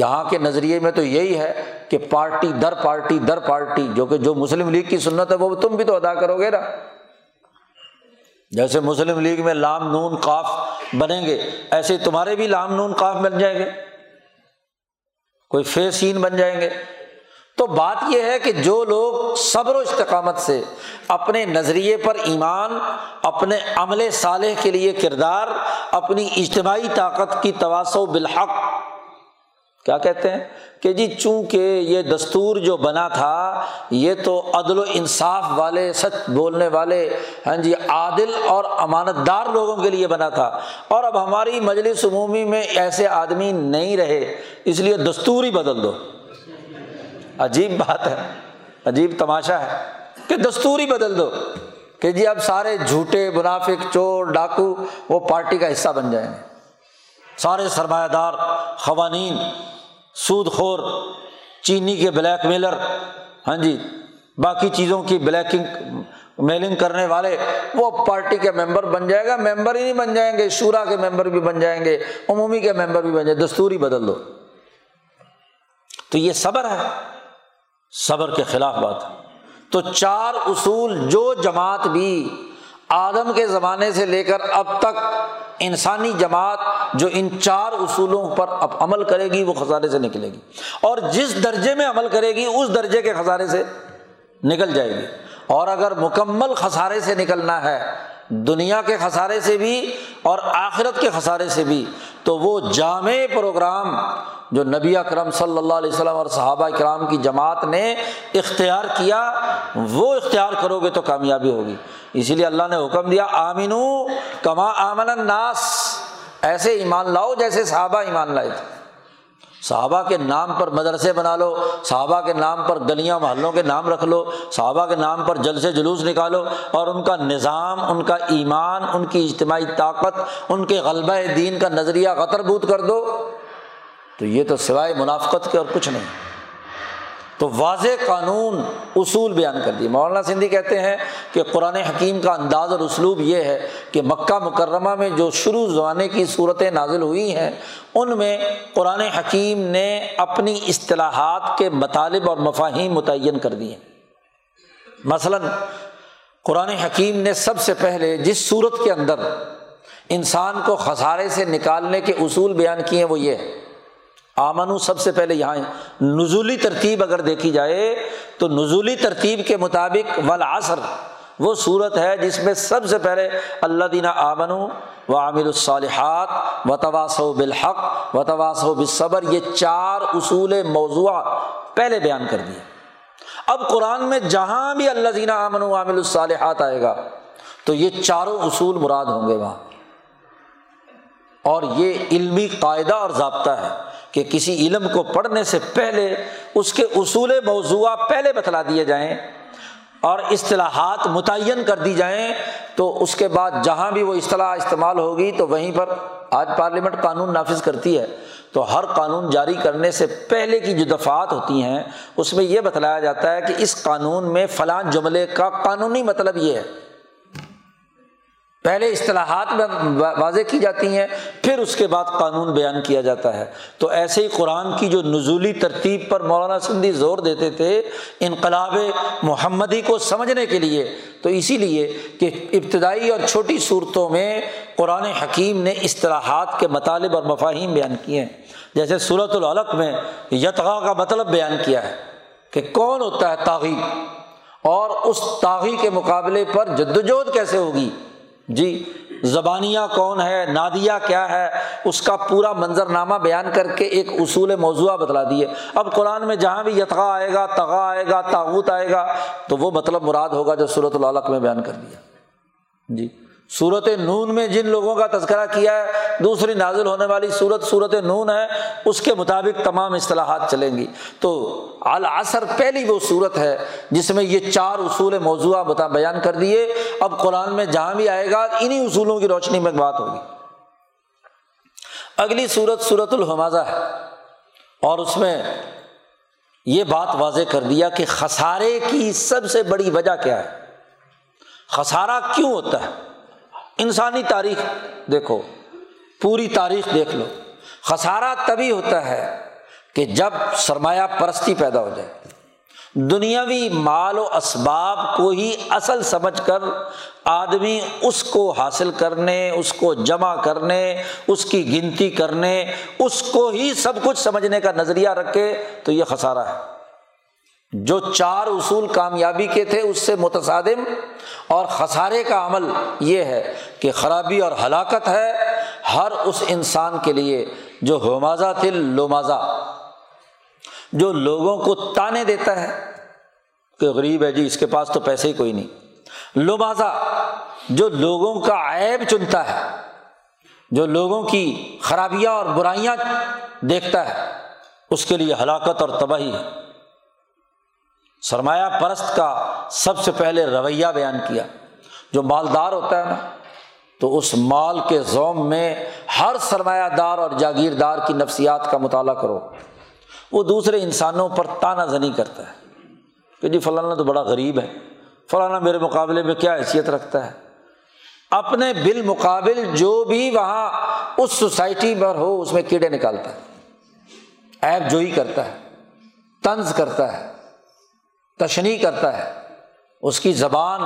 یہاں کے نظریے میں تو یہی ہے کہ پارٹی در پارٹی در پارٹی، جو کہ جو مسلم لیگ کی سنت ہے وہ تم بھی تو ادا کرو گے نا، جیسے مسلم لیگ میں لام نون قاف بنیں گے ایسے تمہارے بھی لام نون قاف بن جائیں گے، کوئی فے سین بن جائیں گے۔ تو بات یہ ہے کہ جو لوگ صبر و استقامت سے اپنے نظریے پر ایمان، اپنے عمل صالح کے لیے کردار، اپنی اجتماعی طاقت کی تواصل بالحق، کیا کہتے ہیں کہ جی چونکہ یہ دستور جو بنا تھا یہ تو عدل و انصاف والے، سچ بولنے والے، ہاں جی عادل اور امانت دار لوگوں کے لیے بنا تھا، اور اب ہماری مجلس عمومی میں ایسے آدمی نہیں رہے، اس لیے دستور ہی بدل دو۔ عجیب بات ہے، عجیب تماشا ہے کہ دستور ہی بدل دو کہ جی اب سارے جھوٹے، منافق، چور، ڈاکو وہ پارٹی کا حصہ بن جائیں گے، سارے سرمایہ دار، خوانین، سود خور، چینی کے بلیک میلر، ہاں جی باقی چیزوں کی بلیکنگ میلنگ کرنے والے وہ پارٹی کے ممبر بن جائے گا، ممبر ہی نہیں بن جائیں گے، شورا کے ممبر بھی بن جائیں گے، عمومی کے ممبر بھی بن جائیں گے، دستور ہی بدل دو۔ تو یہ صبر ہے، صبر کے خلاف بات ہے۔ تو چار اصول جو جماعت بھی آدم کے زمانے سے لے کر اب تک انسانی جماعت جو ان چار اصولوں پر اب عمل کرے گی وہ خسارے سے نکلے گی، اور جس درجے میں عمل کرے گی اس درجے کے خسارے سے نکل جائے گی، اور اگر مکمل خسارے سے نکلنا ہے، دنیا کے خسارے سے بھی اور آخرت کے خسارے سے بھی، تو وہ جامع پروگرام جو نبی اکرم صلی اللہ علیہ وسلم اور صحابہ کرام کی جماعت نے اختیار کیا وہ اختیار کرو گے تو کامیابی ہوگی۔ اسی لیے اللہ نے حکم دیا آمنو کما آمن الناس، ایسے ایمان لاؤ جیسے صحابہ ایمان لائے تھے۔ صحابہ کے نام پر مدرسے بنا لو، صحابہ کے نام پر گلیاں محلوں کے نام رکھ لو، صحابہ کے نام پر جلسے جلوس نکالو، اور ان کا نظام، ان کا ایمان، ان کی اجتماعی طاقت، ان کے غلبہ دین کا نظریہ غتر بوت کر دو، تو یہ تو سوائے منافقت کے اور کچھ نہیں۔ تو واضح قانون اصول بیان کر دیے۔ مولانا سندھی کہتے ہیں کہ قرآن حکیم کا انداز اور اسلوب یہ ہے کہ مکہ مکرمہ میں جو شروع زمانے کی صورتیں نازل ہوئی ہیں ان میں قرآن حکیم نے اپنی اصطلاحات کے مطالب اور مفاہیم متعین کر دیے ہیں۔ مثلاً قرآن حکیم نے سب سے پہلے جس صورت کے اندر انسان کو خسارے سے نکالنے کے اصول بیان کیے ہیں وہ یہ ہے آمنو، سب سے پہلے یہاں نزولی ترتیب اگر دیکھی جائے تو نزولی ترتیب کے مطابق والعصر، وہ صورت ہے جس میں سب سے پہلے الذین آمنوا وعملوا الصالحات وتواصوا بالحق وتواصوا بالصبر، یہ چار اصول موضوع پہلے بیان کر دیے۔ اب قرآن میں جہاں بھی الذین آمنوا وعملوا الصالحات آئے گا تو یہ چاروں اصول مراد ہوں گے وہاں، اور یہ علمی قاعدہ اور ضابطہ ہے کہ کسی علم کو پڑھنے سے پہلے اس کے اصول موضوع پہلے بتلا دیے جائیں اور اصطلاحات متعین کر دی جائیں، تو اس کے بعد جہاں بھی وہ اصطلاح استعمال ہوگی تو وہیں پر، آج پارلیمنٹ قانون نافذ کرتی ہے تو ہر قانون جاری کرنے سے پہلے کی جو دفعات ہوتی ہیں اس میں یہ بتلایا جاتا ہے کہ اس قانون میں فلاں جملے کا قانونی مطلب یہ ہے، پہلے اصطلاحات میں واضح کی جاتی ہیں پھر اس کے بعد قانون بیان کیا جاتا ہے۔ تو ایسے ہی قرآن کی جو نزولی ترتیب پر مولانا سندھی زور دیتے تھے انقلاب محمدی کو سمجھنے کے لیے، تو اسی لیے کہ ابتدائی اور چھوٹی صورتوں میں قرآن حکیم نے اصطلاحات کے مطالب اور مفاہیم بیان کیے ہیں، جیسے سورۃ العلق میں یتغا کا مطلب بیان کیا ہے کہ کون ہوتا ہے طاغی اور اس طاغی کے مقابلے پر جدوجہد کیسے ہوگی، جی زبانیہ کون ہے، نادیہ کیا ہے، اس کا پورا منظرنامہ بیان کر کے ایک اصول موضوع بتلا دیے۔ اب قرآن میں جہاں بھی یتغا آئے گا، تغا آئے گا، طاغوت آئے گا تو وہ مطلب مراد ہوگا جو سورۃ العلق میں بیان کر دیا۔ جی سورۃ نون میں جن لوگوں کا تذکرہ کیا ہے، دوسری نازل ہونے والی سورت سورۃ نون ہے، اس کے مطابق تمام اصطلاحات چلیں گی۔ تو العصر پہلی وہ صورت ہے جس میں یہ چار اصول موضوع بیان کر دیے، اب قرآن میں جہاں بھی آئے گا انہی اصولوں کی روشنی میں بات ہوگی۔ اگلی صورت سورۃ الہمزہ ہے، اور اس میں یہ بات واضح کر دیا کہ خسارے کی سب سے بڑی وجہ کیا ہے، خسارہ کیوں ہوتا ہے۔ انسانی تاریخ دیکھو، پوری تاریخ دیکھ لو، خسارہ تبھی ہوتا ہے کہ جب سرمایہ پرستی پیدا ہو جائے، دنیاوی مال و اسباب کو ہی اصل سمجھ کر آدمی اس کو حاصل کرنے، اس کو جمع کرنے، اس کی گنتی کرنے، اس کو ہی سب کچھ سمجھنے کا نظریہ رکھے تو یہ خسارہ ہے۔ جو چار اصول کامیابی کے تھے اس سے متصادم اور خسارے کا عمل یہ ہے کہ خرابی اور ہلاکت ہے ہر اس انسان کے لیے جو ہمازہ تل لومازہ، جو لوگوں کو تانے دیتا ہے کہ غریب ہے جی، اس کے پاس تو پیسے ہی کوئی نہیں، لومازہ جو لوگوں کا عیب چنتا ہے، جو لوگوں کی خرابیاں اور برائیاں دیکھتا ہے، اس کے لیے ہلاکت اور تباہی ہے۔ سرمایہ پرست کا سب سے پہلے رویہ بیان کیا، جو مالدار ہوتا ہے نا تو اس مال کے زوم میں ہر سرمایہ دار اور جاگیردار کی نفسیات کا مطالعہ کرو، وہ دوسرے انسانوں پر طعنہ زنی کرتا ہے کہ جی فلانا تو بڑا غریب ہے، فلانا میرے مقابلے میں کیا حیثیت رکھتا ہے، اپنے بالمقابل جو بھی وہاں اس سوسائٹی پر ہو اس میں کیڑے نکالتا ہے، عیب جوئی کرتا ہے، طنز کرتا ہے، تشنی کرتا ہے، اس کی زبان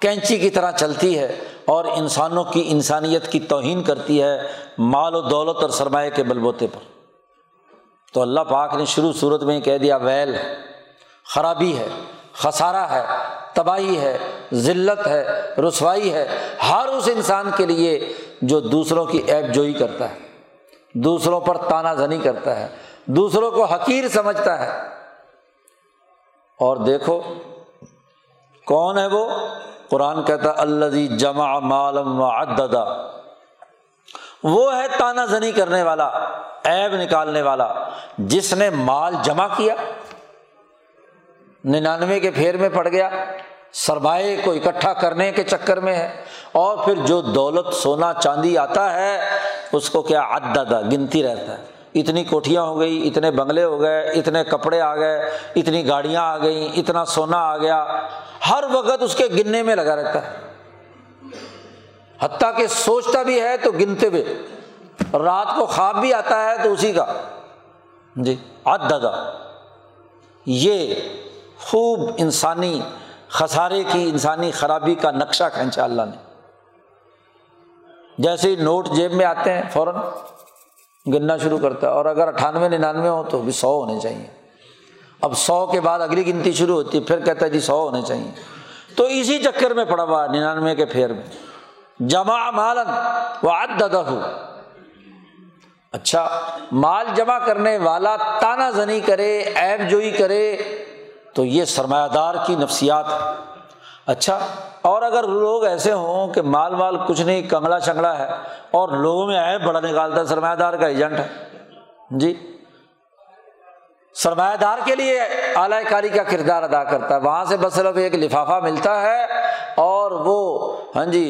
کینچی کی طرح چلتی ہے اور انسانوں کی انسانیت کی توہین کرتی ہے مال و دولت اور سرمایہ کے بل بوتے پر۔ تو اللہ پاک نے شروع صورت میں کہہ دیا ویل ہے، خرابی ہے، خسارہ ہے، تباہی ہے، ذلت ہے، رسوائی ہے ہر اس انسان کے لیے جو دوسروں کی عیب جوئی کرتا ہے، دوسروں پر طعنہ زنی کرتا ہے، دوسروں کو حقیر سمجھتا ہے۔ اور دیکھو کون ہے وہ، قرآن کہتا الذی جمع مالا وعددا، وہ ہے طعنہ زنی کرنے والا، عیب نکالنے والا، جس نے مال جمع کیا، ننانوے کے پھیر میں پڑ گیا، سرمایہ کو اکٹھا کرنے کے چکر میں ہے، اور پھر جو دولت سونا چاندی آتا ہے اس کو کیا عددا، گنتی رہتا ہے، اتنی کوٹھیاں ہو گئی، اتنے بنگلے ہو گئے، اتنے کپڑے آ گئے، اتنی گاڑیاں آ گئیں، اتنا سونا آ گیا، ہر وقت اس کے گننے میں لگا رہتا ہے، حتیٰ کہ سوچتا بھی ہے تو گنتے ہوئے، رات کو خواب بھی آتا ہے تو اسی کا، جی عددا۔ یہ خوب انسانی خسارے کی، انسانی خرابی کا نقشہ کھینچا اللہ نے۔ جیسے ہی نوٹ جیب میں آتے ہیں فوراً گننا شروع کرتا ہے، اور اگر اٹھانوے ننانوے ہوں تو بھی سو ہونے چاہیے، اب سو کے بعد اگلی گنتی شروع ہوتی ہے، پھر کہتا ہے جی سو ہونے چاہیے، تو اسی چکر میں پڑا ہوا ننانوے کے پھیر میں, جمع مالا وعددہ, اچھا مال جمع کرنے والا تانا زنی کرے, عیب جوئی کرے, تو یہ سرمایہ دار کی نفسیات ہے. اچھا اور اگر لوگ ایسے ہوں کہ مال وال کچھ نہیں, کنگڑا شنگڑا ہے اور لوگوں میں عیب بڑا نکالتا ہے, سرمایہ دار کا ایجنٹ ہے جی, سرمایہ دار کے لیے اعلی کاری کا کردار ادا کرتا ہے. وہاں سے بس صرف ایک لفافہ ملتا ہے اور وہ ہاں جی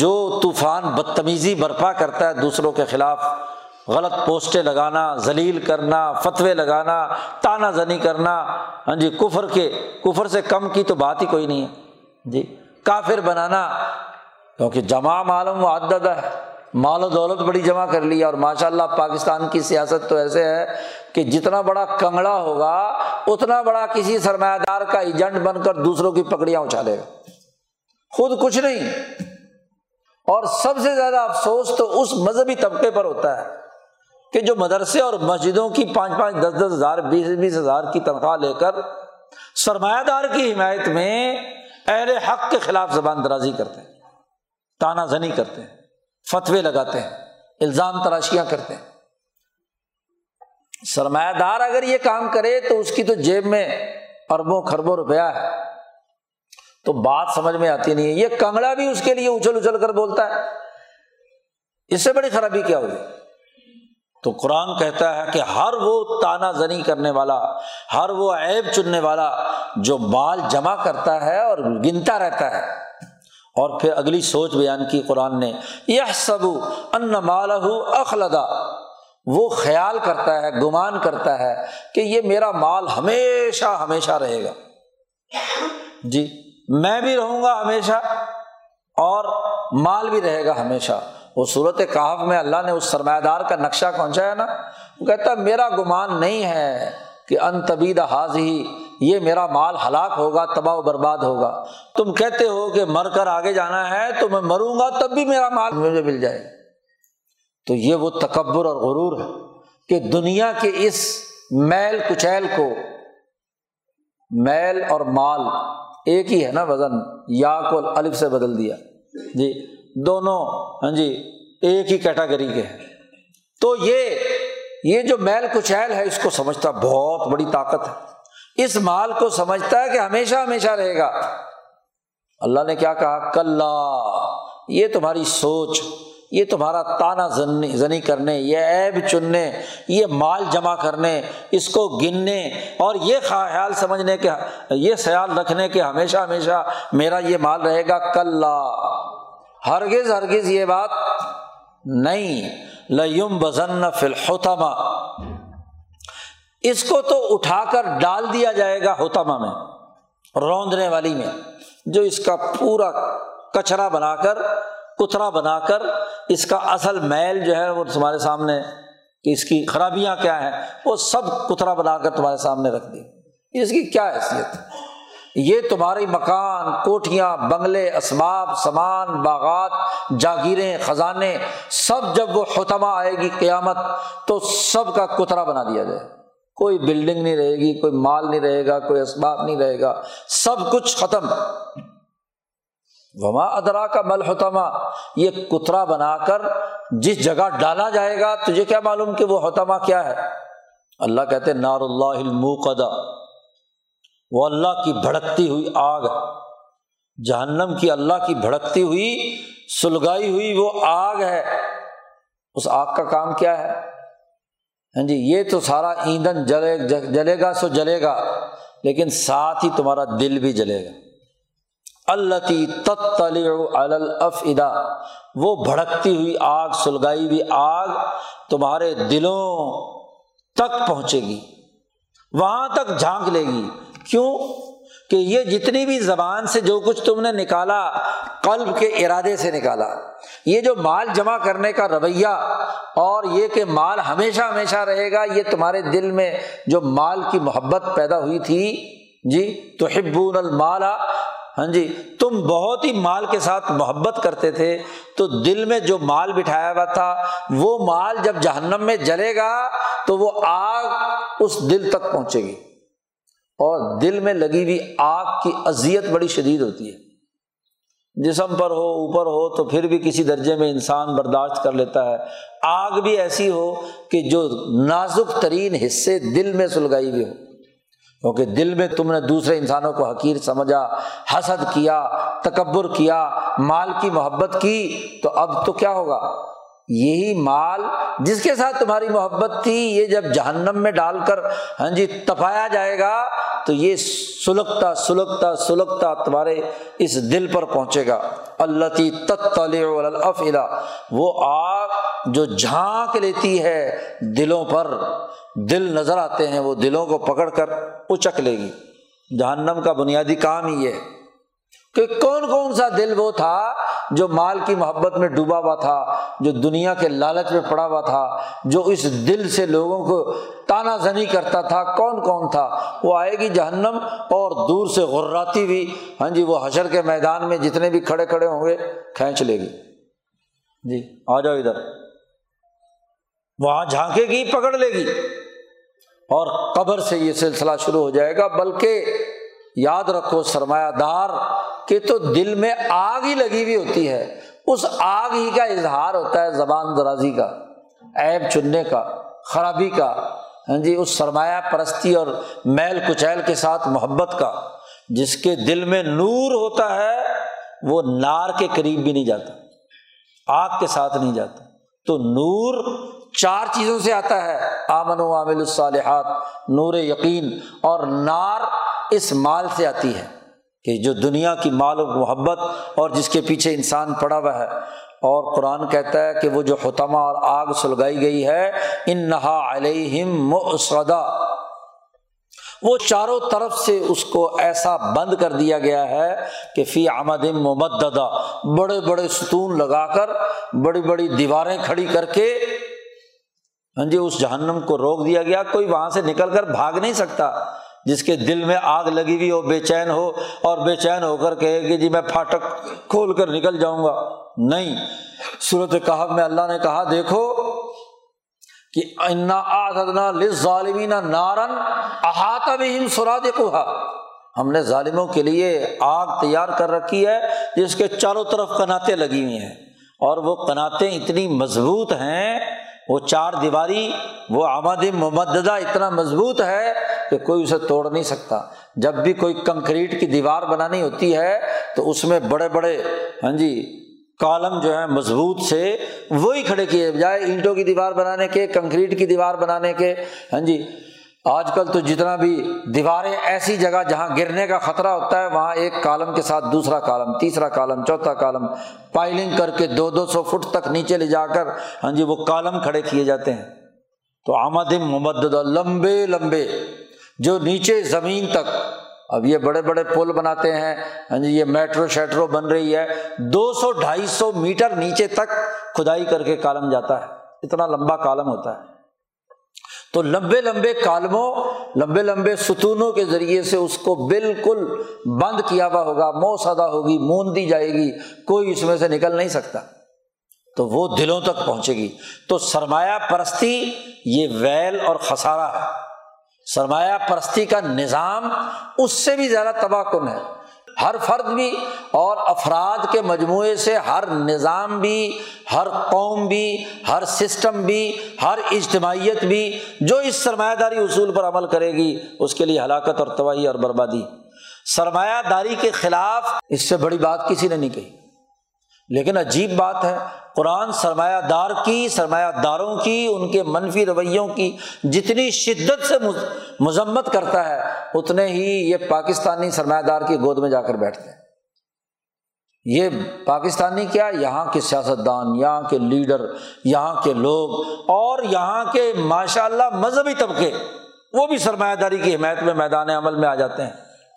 جو طوفان بدتمیزی برپا کرتا ہے, دوسروں کے خلاف غلط پوسٹیں لگانا, ذلیل کرنا, فتوے لگانا, تانا زنی کرنا, ہاں جی کفر کے, کفر سے کم کی تو بات ہی کوئی نہیں ہے جی, کافر بنانا, کیونکہ جمع معلوم معددہ ہے, مال و دولت بڑی جمع کر لی. اور ماشاء اللہ پاکستان کی سیاست تو ایسے ہے کہ جتنا بڑا کنگڑا ہوگا اتنا بڑا کسی سرمایہ دار کا ایجنٹ بن کر دوسروں کی پگڑیاں اچھالے گا, خود کچھ نہیں. اور سب سے زیادہ افسوس تو اس مذہبی طبقے پر ہوتا ہے کہ جو مدرسے اور مسجدوں کی پانچ پانچ دس دس ہزار بیس بیس ہزار کی تنخواہ لے کر سرمایہ دار کی حمایت میں اہل حق کے خلاف زبان درازی کرتے ہیں, تانا زنی کرتے ہیں, فتوے لگاتے ہیں, الزام تراشیاں کرتے ہیں. سرمایہ دار اگر یہ کام کرے تو اس کی تو جیب میں اربوں خربوں روپیہ ہے, تو بات سمجھ میں آتی نہیں ہے. یہ کنگڑا بھی اس کے لیے اچھل اچھل کر بولتا ہے, اس سے بڑی خرابی کیا ہوگی؟ تو قرآن کہتا ہے کہ ہر وہ تانا زنی کرنے والا, ہر وہ عیب چننے والا جو مال جمع کرتا ہے اور گنتا رہتا ہے. اور پھر اگلی سوچ بیان کی قرآن نے, یحسب ان مالہ اخلد, وہ خیال کرتا ہے, گمان کرتا ہے کہ یہ میرا مال ہمیشہ ہمیشہ رہے گا جی, میں بھی رہوں گا ہمیشہ اور مال بھی رہے گا ہمیشہ. وہ سورۃ کہف میں اللہ نے اس سرمایہ دار کا نقشہ کھینچا ہے نا, وہ کہتا میرا گمان نہیں ہے کہ ان تبید حاضی, یہ میرا مال ہلاک ہوگا, تباہ و برباد ہوگا. تم کہتے ہو کہ مر کر آگے جانا ہے تو میں مروں گا تب بھی میرا مال مجھے مل جائے گا. تو یہ وہ تکبر اور غرور ہے کہ دنیا کے اس میل کچیل کو, میل اور مال ایک ہی ہے نا وزن, یا کو الف سے بدل دیا جی, دونوں ہاں جی ایک ہی کیٹاگری کے ہیں. تو یہ یہ جو میل کچیل ہے اس کو سمجھتا بہت بڑی طاقت ہے, اس مال کو سمجھتا ہے کہ ہمیشہ ہمیشہ رہے گا. اللہ نے کیا کہا, کلا, یہ تمہاری سوچ, یہ تمہارا تانا زنی کرنے, یہ عیب چننے, یہ مال جمع کرنے, اس کو گننے اور یہ خیال سمجھنے کے, یہ خیال رکھنے کے ہمیشہ ہمیشہ میرا یہ مال رہے گا, کلا, ہرگز ہرگز یہ بات نہیں. لَيُنْبَذَنَّ فِي الْحُطَمَةِ, اس کو تو اٹھا کر ڈال دیا جائے گا حطمہ میں, روندنے والی میں, جو اس کا پورا کچرا بنا کر, کترا بنا کر, اس کا اصل میل جو ہے وہ تمہارے سامنے کہ اس کی خرابیاں کیا ہیں وہ سب کترا بنا کر تمہارے سامنے رکھ دی. اس کی کیا حیثیت ہے؟ یہ تمہارے مکان, کوٹھیاں, بنگلے, اسباب, سامان, باغات, جاگیریں, خزانے, سب جب وہ حطمہ آئے گی قیامت تو سب کا کترا بنا دیا جائے. کوئی بلڈنگ نہیں رہے گی, کوئی مال نہیں رہے گا, کوئی اسباب نہیں رہے گا, سب کچھ ختم. وما ادراک ما الحطمہ, یہ کترا بنا کر جس جگہ ڈالا جائے گا تجھے کیا معلوم کہ وہ حطمہ کیا ہے؟ اللہ کہتے نار اللہ الموقدہ, وہ اللہ کی بھڑکتی ہوئی آگ, جہنم کی اللہ کی بھڑکتی ہوئی سلگائی ہوئی وہ آگ ہے. اس آگ کا کام کیا ہے؟ ہاں جی یہ تو سارا ایندھن جلے جلے گا سو جلے گا, لیکن ساتھ ہی تمہارا دل بھی جلے گا. التی تطلع علی الافئدہ, وہ بھڑکتی ہوئی آگ, سلگائی ہوئی آگ تمہارے دلوں تک پہنچے گی, وہاں تک جھانک لے گی. کیوں کہ یہ جتنی بھی زبان سے جو کچھ تم نے نکالا قلب کے ارادے سے نکالا, یہ جو مال جمع کرنے کا رویہ اور یہ کہ مال ہمیشہ ہمیشہ رہے گا, یہ تمہارے دل میں جو مال کی محبت پیدا ہوئی تھی جی, تحبون المال, ہاں جی تم بہت ہی مال کے ساتھ محبت کرتے تھے, تو دل میں جو مال بٹھایا ہوا تھا وہ مال جب جہنم میں جلے گا تو وہ آگ اس دل تک پہنچے گی اور دل میں لگی ہوئی آگ کی اذیت بڑی شدید ہوتی ہے۔ جسم پر ہو، اوپر ہو تو پھر بھی کسی درجے میں انسان برداشت کر لیتا ہے، آگ بھی ایسی ہو کہ جو نازک ترین حصے دل میں سلگائی ہوئی ہو، کیونکہ دل میں تم نے دوسرے انسانوں کو حقیر سمجھا، حسد کیا، تکبر کیا، مال کی محبت کی، تو اب تو کیا ہوگا؟ یہی مال جس کے ساتھ تمہاری محبت تھی، یہ جب جہنم میں ڈال کر ہاں جی تپایا جائے گا تو یہ سلکتا سلکتا سلکتا تمہارے اس دل پر پہنچے گا۔ اللتی تطلع علی الافئدہ، وہ آگ جو جھانک لیتی ہے دلوں پر، دل نظر آتے ہیں، وہ دلوں کو پکڑ کر اچک لے گی۔ جہنم کا بنیادی کام ہی یہ ہے کہ کون کون سا دل وہ تھا جو مال کی محبت میں ڈوبا ہوا تھا، جو دنیا کے لالچ میں پڑا ہوا تھا، جو اس دل سے لوگوں کو تانا زنی کرتا تھا، کون کون تھا؟ وہ آئے گی جہنم، اور دور سے غراتی ہوئی ہاں جی وہ حشر کے میدان میں جتنے بھی کھڑے کھڑے ہوں گے کھینچ لے گی، جی آ جاؤ ادھر، وہاں جھانکے گی، پکڑ لے گی، اور قبر سے یہ سلسلہ شروع ہو جائے گا۔ بلکہ یاد رکھو سرمایہ دار کہ تو دل میں آگ ہی لگی ہوئی ہوتی ہے، اس آگ ہی کا اظہار ہوتا ہے زبان درازی کا، عیب چننے کا، خرابی کا، ہاں جی اس سرمایہ پرستی اور میل کچیل کے ساتھ محبت کا۔ جس کے دل میں نور ہوتا ہے وہ نار کے قریب بھی نہیں جاتا، آگ کے ساتھ نہیں جاتا۔ تو نور چار چیزوں سے آتا ہے، آمن و عامل الصالحات، نور یقین، اور نار اس مال سے آتی ہے کہ جو دنیا کی مال و محبت اور جس کے پیچھے انسان پڑا ہوا ہے۔ اور قرآن کہتا ہے کہ وہ جو حطمہ اور آگ سلگائی گئی ہے، انہا علیہم مؤصدہ، وہ چاروں طرف سے اس کو ایسا بند کر دیا گیا ہے کہ فی عمد ممددہ، بڑے بڑے ستون لگا کر، بڑی بڑی دیواریں کھڑی کر کے ہاں جی اس جہنم کو روک دیا گیا، کوئی وہاں سے نکل کر بھاگ نہیں سکتا۔ جس کے دل میں آگ لگی ہوئی ہو، بے چین ہو، اور بے چین ہو کر کہے کہ جی میں پھاٹک کھول کر نکل جاؤں گا، نہیں۔ سورۃ کہف میں اللہ نے کہا دیکھو کہ انا اعتدنا للظالمین نارا احاط بہم سرادقھا، ہم نے ظالموں کے لیے آگ تیار کر رکھی ہے جس کے چاروں طرف قناتیں لگی ہوئی ہیں، اور وہ قناتیں اتنی مضبوط ہیں، وہ چار دیواری، وہ عمد ممددہ اتنا مضبوط ہے کہ کوئی اسے توڑ نہیں سکتا۔ جب بھی کوئی کنکریٹ کی دیوار بنانی ہوتی ہے تو اس میں بڑے بڑے ہاں جی کالم جو ہیں مضبوط سے وہی کھڑے کیے جائے، اینٹوں کی دیوار بنانے کے، کنکریٹ کی دیوار بنانے کے، ہاں جی آج کل تو جتنا بھی دیواریں ایسی جگہ جہاں گرنے کا خطرہ ہوتا ہے، وہاں ایک کالم کے ساتھ دوسرا کالم، تیسرا کالم، چوتھا کالم، پائلنگ کر کے دو دو سو فٹ تک نیچے لے جا کر ہاں جی وہ کالم کھڑے کیے جاتے ہیں۔ تو عمد ممددہ، لمبے لمبے جو نیچے زمین تک۔ اب یہ بڑے بڑے پل بناتے ہیں ہاں جی، یہ میٹرو شیٹرو بن رہی ہے، دو سو ڈھائی سو میٹر نیچے تک کھدائی کر کے کالم جاتا ہے، اتنا لمبا کالم ہوتا ہے۔ تو لمبے لمبے کالموں، لمبے لمبے ستونوں کے ذریعے سے اس کو بالکل بند کیا ہوا ہوگا، موسادہ ہوگی، مون دی جائے گی، کوئی اس میں سے نکل نہیں سکتا، تو وہ دلوں تک پہنچے گی۔ تو سرمایہ پرستی یہ ویل اور خسارہ ہے، سرمایہ پرستی کا نظام اس سے بھی زیادہ تباہ کن ہے۔ ہر فرد بھی اور افراد کے مجموعے سے ہر نظام بھی، ہر قوم بھی، ہر سسٹم بھی، ہر اجتماعیت بھی جو اس سرمایہ داری اصول پر عمل کرے گی، اس کے لیے ہلاکت اور تباہی اور بربادی۔ سرمایہ داری کے خلاف اس سے بڑی بات کسی نے نہیں کہی، لیکن عجیب بات ہے، قرآن سرمایہ دار کی، سرمایہ داروں کی، ان کے منفی رویوں کی جتنی شدت سے مذمت کرتا ہے، اتنے ہی یہ پاکستانی سرمایہ دار کی گود میں جا کر بیٹھتے ہیں۔ یہ پاکستانی کیا، یہاں کے سیاستدان، یہاں کے لیڈر، یہاں کے لوگ، اور یہاں کے ماشاءاللہ مذہبی طبقے، وہ بھی سرمایہ داری کی حمایت میں میدان عمل میں آ جاتے ہیں،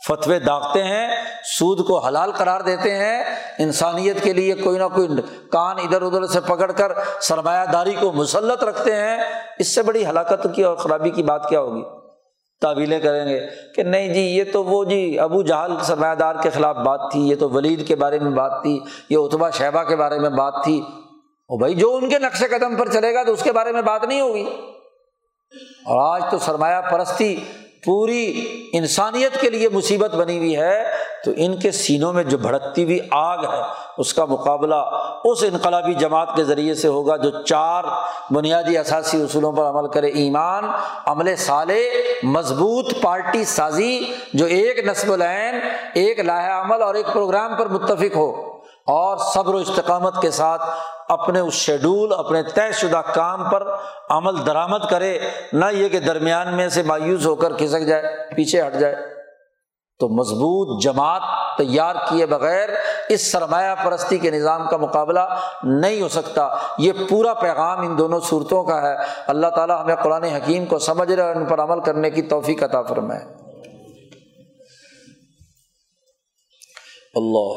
فتوے داغتے ہیں، سود کو حلال قرار دیتے ہیں، انسانیت کے لیے کوئی نہ کوئی کان ادھر ادھر سے پکڑ کر سرمایہ داری کو مسلط رکھتے ہیں۔ اس سے بڑی ہلاکت کی اور خرابی کی بات کیا ہوگی؟ تعویلیں کریں گے کہ نہیں جی یہ تو وہ جی ابو جہل سرمایہ دار کے خلاف بات تھی، یہ تو ولید کے بارے میں بات تھی، یہ عتبہ شیبہ کے بارے میں بات تھی۔ او بھائی جو ان کے نقش قدم پر چلے گا تو اس کے بارے میں بات نہیں ہوگی۔ اور آج تو سرمایہ پرستی پوری انسانیت کے لیے مصیبت بنی ہوئی ہے، تو ان کے سینوں میں جو بھڑکتی ہوئی آگ ہے اس کا مقابلہ اس انقلابی جماعت کے ذریعے سے ہوگا جو چار بنیادی اساسی اصولوں پر عمل کرے، ایمان، عمل صالح، مضبوط پارٹی سازی جو ایک نصب العین، ایک لائحہ عمل اور ایک پروگرام پر متفق ہو، اور صبر و استقامت کے ساتھ اپنے اس شیڈول، اپنے طے شدہ کام پر عمل درآمد کرے، نہ یہ کہ درمیان میں سے مایوس ہو کر کھسک جائے، پیچھے ہٹ جائے۔ تو مضبوط جماعت تیار کیے بغیر اس سرمایہ پرستی کے نظام کا مقابلہ نہیں ہو سکتا۔ یہ پورا پیغام ان دونوں صورتوں کا ہے۔ اللہ تعالیٰ ہمیں قرآن حکیم کو سمجھنے اور ان پر عمل کرنے کی توفیق عطا فرمائے۔ اللہ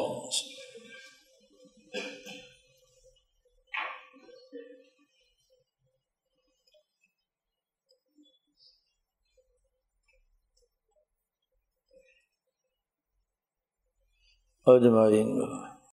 اجمعین۔